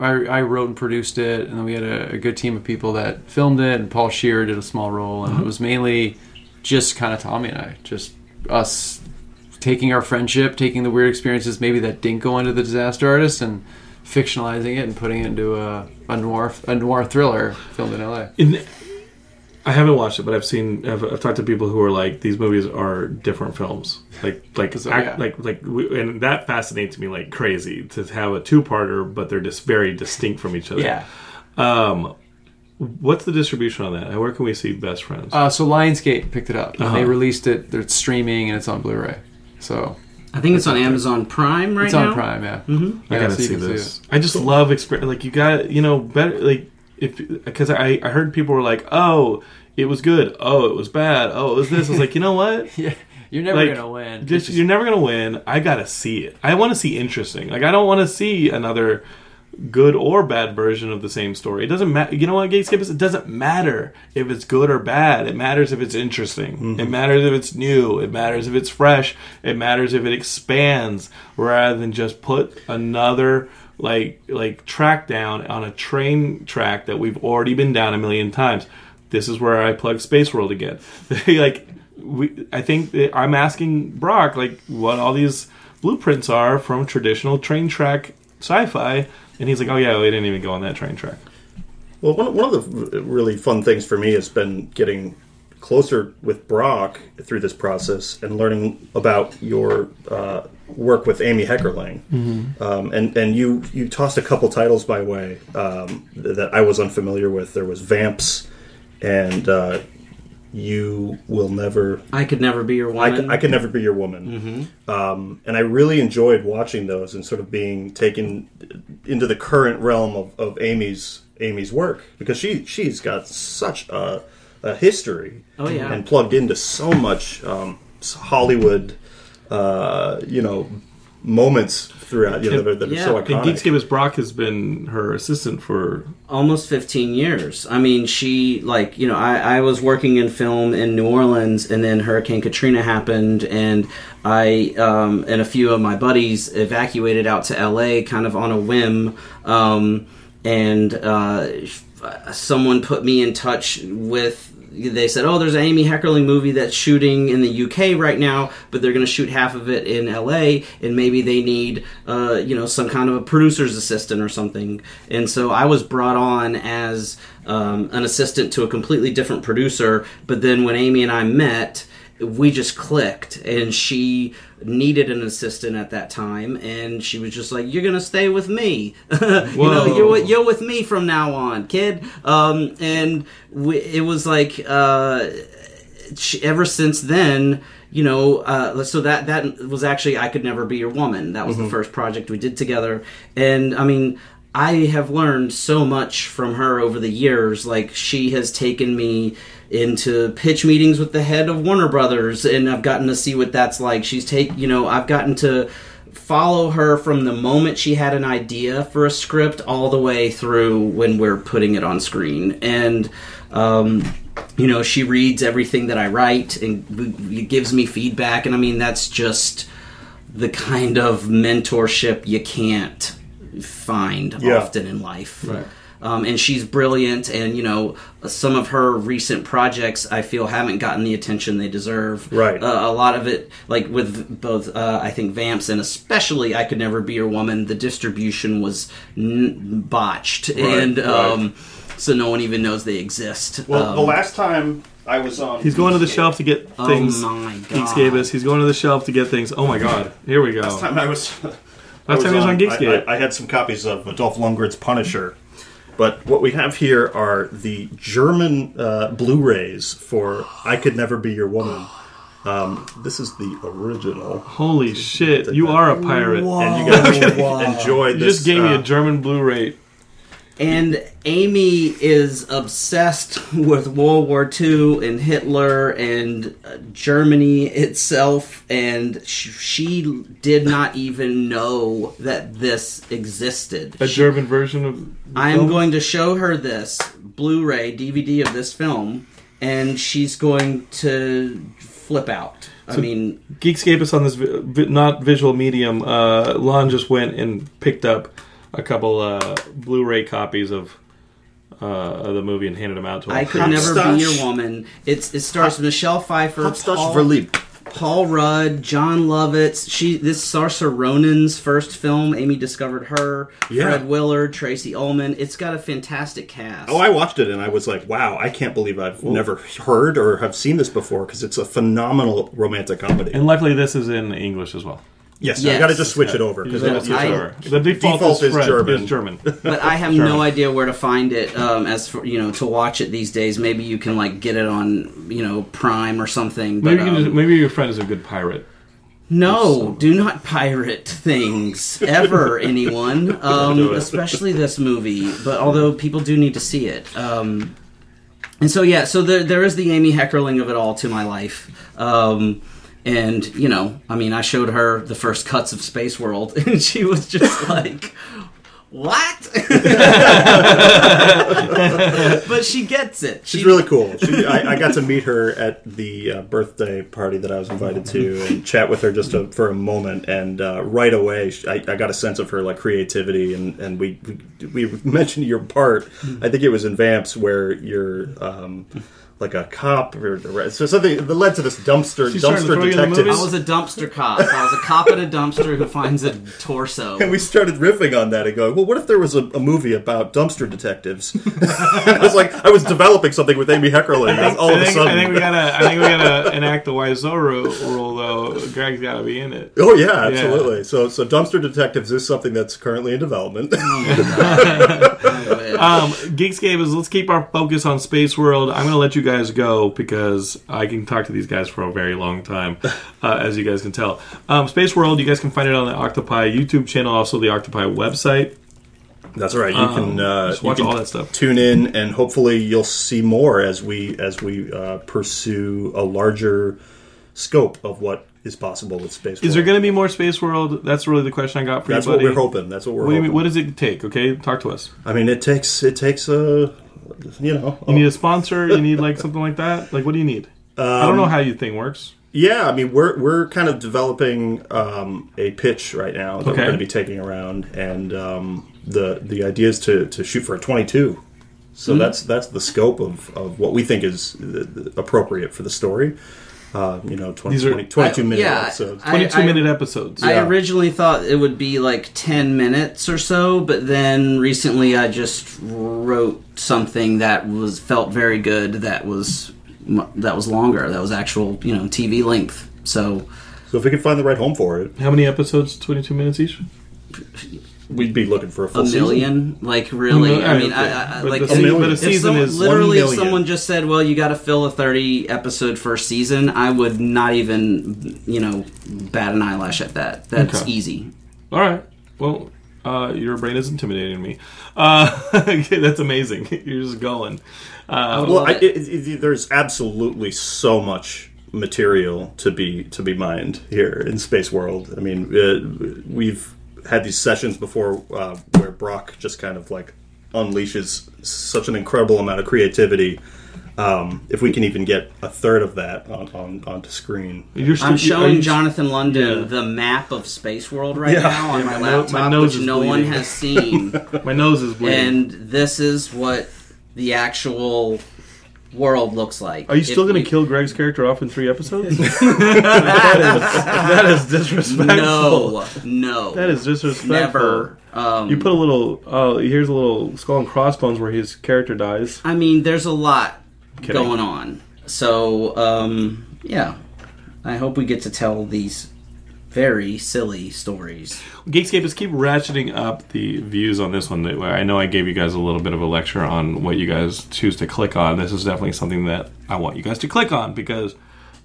I, I wrote and produced it, and then we had a, a good team of people that filmed it, and Paul Scheer did a small role, and mm-hmm. it was mainly just kind of Tommy and I, just us taking our friendship, taking the weird experiences, maybe that didn't go into The Disaster Artist, and fictionalizing it and putting it into a, a noir a noir thriller filmed in L A. In, I haven't watched it, but I've seen I've, I've talked to people who are like, these movies are different films, like like so, act, yeah. like like and that fascinates me like crazy to have a two-parter, but they're just very distinct from each other. Yeah. Um, what's the distribution on that? And where can we see Best Friends? Uh, so Lionsgate picked it up. Uh-huh. They released it. They're streaming and it's on Blu-ray. So. I think it's on Amazon Prime right now. It's on Prime, yeah. Mm-hmm. I gotta see this. I just love experience. Like you got you know better like. Because I, I heard people were like, oh, it was good. Oh, it was bad. Oh, it was this. I was like, you know what? yeah, you're never like, going to win. Just, you're never going to win. I got to see it. I want to see interesting. Like, I don't want to see another good or bad version of the same story. It doesn't matter. You know what, Geekscape is? It doesn't matter if it's good or bad. It matters if it's interesting. Mm-hmm. It matters if it's new. It matters if it's fresh. It matters if it expands rather than just put another... like like track down on a train track that we've already been down a million times. This is where I plug Space World again. like we, I think I'm asking Brock like what all these blueprints are from traditional train track sci-fi, and he's like, oh yeah, we didn't even go on that train track. Well, one one of the really fun things for me has been getting closer with Brock through this process and learning about your uh, work with Amy Heckerling. Mm-hmm. Um, and, and you, you tossed a couple titles my way um, that I was unfamiliar with. There was Vamps and uh, You Will Never... I Could Never Be Your Woman. I, I Could Never Be Your Woman. Mm-hmm. Um, and I really enjoyed watching those and sort of being taken into the current realm of, of Amy's Amy's work. Because she, she's got such a... Uh, history oh, yeah. and plugged into so much um, Hollywood, uh, you know, moments throughout, you know, that are, that yeah. are so iconic. And Geekscape is Brock has been her assistant for almost fifteen years. I mean, she, like, you know, I, I was working in film in New Orleans, and then Hurricane Katrina happened, and I um, and a few of my buddies evacuated out to L A kind of on a whim, um, and uh, someone put me in touch with, they said, oh, there's an Amy Heckerling movie that's shooting in the U K right now, but they're going to shoot half of it in L A, and maybe they need, uh, you know, some kind of a producer's assistant or something. And so I was brought on as um, an assistant to a completely different producer, but then when Amy and I met, we just clicked, and she needed an assistant at that time, and she was just like, you're gonna stay with me. You know, you're, you're with me from now on, kid. Um, and we, it was like, uh, she, ever since then, you know, uh, so that, that was actually I Could Never Be Your Woman. That was mm-hmm. the first project we did together. And I mean, I have learned so much from her over the years. Like, she has taken me into pitch meetings with the head of Warner Brothers, and I've gotten to see what that's like. She's take, you know, I've gotten to follow her from the moment she had an idea for a script all the way through when we're putting it on screen. And, um, you know, she reads everything that I write and gives me feedback. And I mean, that's just the kind of mentorship you can't find yeah. often in life. Right. Um, and she's brilliant, and, you know, some of her recent projects, I feel, haven't gotten the attention they deserve. Right. Uh, a lot of it, like with both, uh, I think, Vamps and especially I Could Never Be Your Woman, the distribution was n- botched. Right, and um, right. so no one even knows they exist. Well, um, the last time I was on... He's going to the shelf to get things. Oh, my God. Geekscape is. He's going to the shelf to get things. Oh, my God. Here we go. Last time I was... Last time I was on, on Geekscape. I, I, I had some copies of Dolph Lundgren's Punisher. But what we have here are the German uh, Blu-rays for I Could Never Be Your Woman. Um, this is the original. Holy shit, you are a pirate. Whoa. And you guys Whoa. enjoy this. You just gave uh, me a German Blu-ray. And Amy is obsessed with World War Two and Hitler and Germany itself, and she did not even know that this existed. A she, German version of the I am film? Going to show her this Blu-ray D V D of this film, and she's going to flip out. So I mean, Geekscape is on this vi- not visual medium. Uh, Lon just went and picked up a couple uh, Blu-ray copies of, uh, of the movie and handed them out to him. I Could Never Be Your Woman. It's, it stars Hop, Michelle Pfeiffer, Paul, Paul Rudd, John Lovitz. She this is Saoirse Ronan's first film. Amy discovered her. Yeah. Fred Willard, Tracy Ullman. It's got a fantastic cast. Oh, I watched it and I was like, wow, I can't believe I've Ooh. never heard or have seen this before, because it's a phenomenal romantic comedy. And luckily, this is in English as well. Yes, yes. I've got to just switch it over. Because the default, default is, is, German. is German. But I have German. no idea where to find it um, as for, you know, to watch it these days. Maybe you can like get it on, you know, Prime or something. But, maybe, you um, just, maybe your friend is a good pirate. No, do not pirate things ever, anyone. Um, especially this movie. But although people do need to see it. Um, and so, yeah, so there, there is the Amy Heckerling of it all to my life. Um And, you know, I mean, I showed her the first cuts of Space World, and she was just like, what? But she gets it. She's she... really cool. She, I, I got to meet her at the uh, birthday party that I was invited to and chat with her just to, for a moment. And uh, right away, she, I, I got a sense of her, like, creativity. And, and we, we we mentioned your part, I think it was in Vamps, where you're... Um, like a cop, or so something that led to this dumpster dumpster detective. I was a dumpster cop. I was a cop at a dumpster who finds a torso. And we started riffing on that and going, well, what if there was a, a movie about dumpster detectives? I was like, I was developing something with Amy Heckerling think, all I of think, a sudden. I think we gotta, I think we gotta enact the Wiseau rule, though. Greg's gotta be in it. Oh yeah, absolutely. Yeah. So, so dumpster detectives is something that's currently in development. um, Geekscape is. Let's keep our focus on Space World. I'm gonna let you guys. guys go because I can talk to these guys for a very long time, uh, as you guys can tell. Um, Space World, you guys can find it on the Octopi YouTube channel, also the Octopi website. That's right. You um, can uh, just watch you can all that stuff. Tune in, and hopefully you'll see more as we as we uh, pursue a larger scope of what is possible with Space World. Is there going to be more Space World? That's really the question I got for you, buddy. That's what we're hoping. That's what we're hoping. What do you mean, what does it take? Okay, talk to us. I mean, it takes, it takes a, you know. You need a sponsor? You need, like, something like that? Like, what do you need? Um, I don't know how your thing works. Yeah, I mean, we're we're kind of developing um, a pitch right now that okay. we're going to be taking around, and um, the the idea is to, to shoot for a twenty-two. So mm-hmm. that's that's the scope of, of what we think is the, the appropriate for the story. Uh, you know, twenty, These are, twenty, twenty-two I, minute yeah, episodes. twenty-two minute episodes. Yeah. I originally thought it would be like ten minutes or so, but then recently I just wrote something that was felt very good that was... that was longer. That was actual, you know, T V length. So, so if we could find the right home for it, how many episodes? Twenty-two minutes each. We'd be looking for a full a million. Season. Like really? No, I mean, I, I, like a million. But a season is literally, if someone just said, "Well, you got to fill a thirty episode first season," I would not even, you know, bat an eyelash at that. That's okay. Easy. All right. Well. Uh, your brain is intimidating me. Uh, that's amazing. You're just going. Uh, well, I, it, it, there's absolutely so much material to be to be mined here in Space World. I mean, uh, we've had these sessions before uh, where Brock just kind of like unleashes such an incredible amount of creativity. Um, if we can even get a third of that on, on, onto screen. You're still, I'm showing you, Jonathan London yeah. the map of Space World right yeah. now on yeah, my, my laptop, my nose which no bleeding. one has seen. My nose is bleeding. And this is what the actual world looks like. Are you still going to kill Greg's character off in three episodes? that, is, that is disrespectful. No, no. That is disrespectful. Never. Um, you put a little, uh, here's a little Skull and Crossbones where his character dies. I mean, there's a lot. Kidding. Going on. So, um, yeah. I hope we get to tell these very silly stories. Geekscape is keep ratcheting up the views on this one. I know I gave you guys a little bit of a lecture on what you guys choose to click on. This is definitely something that I want you guys to click on because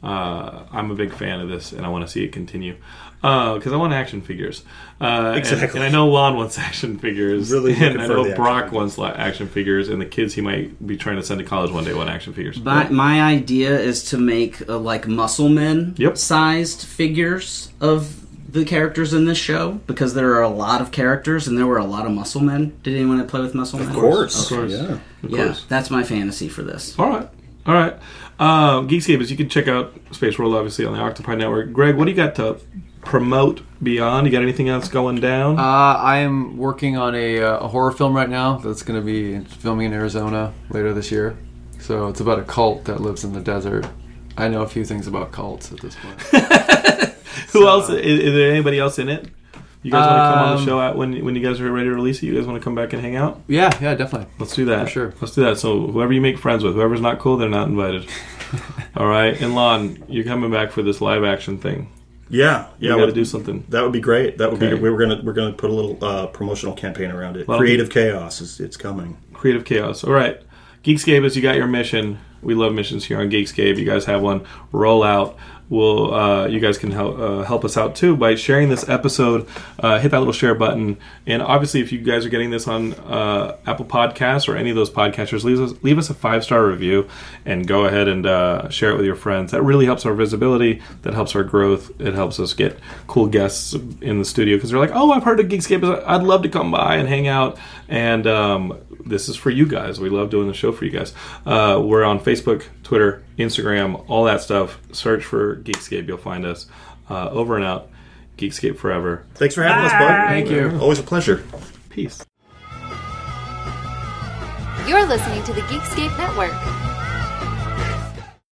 uh, I'm a big fan of this and I want to see it continue. Because uh, I want action figures. Uh, exactly. And, and I know Lon wants action figures. Really and I know Brock wants action figures, and the kids he might be trying to send to college one day want action figures. My, my idea is to make uh, like muscle men yep. sized figures of the characters in this show, because there are a lot of characters and there were a lot of muscle men. Did anyone play with muscle men? Of course. Okay. Of course. Yeah. Of yeah. Course. That's my fantasy for this. All right. All right. Uh, Geekscape is you can check out Space World, obviously, on the Octopi Network. Greg, what do you got to promote beyond? You got anything else going down? Uh, I am working on a, uh, a horror film right now that's going to be filming in Arizona later this year. So it's about a cult that lives in the desert. I know a few things about cults at this point. Who so, else? Is, is there anybody else in it? You guys want to come um, on the show at when when you guys are ready to release it? You guys want to come back and hang out? Yeah, yeah, definitely. Let's do that. For sure. Let's do that. So whoever you make friends with, whoever's not cool, they're not invited. All right. And Lon, you're coming back for this live action thing. Yeah, yeah, we got to do something. That would be great. That would okay. be. We were gonna we're gonna put a little uh, promotional campaign around it. Well, Creative Chaos is it's coming. Creative Chaos. All right, Geekscape, is you got your mission. We love missions here on Geekscape. You guys have one. Roll out. We'll. Uh, you guys can help uh, help us out too by sharing this episode. Uh, hit that little share button. And obviously, if you guys are getting this on uh, Apple Podcasts or any of those podcasters, leave us leave us a five star review and go ahead and uh, share it with your friends. That really helps our visibility. That helps our growth. It helps us get cool guests in the studio because they're like, oh, I've heard of Geekscape. I'd love to come by and hang out. And um, this is for you guys. We love doing the show for you guys. Uh, we're on Facebook, Twitter, Instagram, all that stuff. Search for Geekscape. You'll find us. Uh, over and out. Geekscape forever. Thanks for having Bye. us, bud. Thank you. Always a pleasure. Peace. You're listening to the Geekscape Network.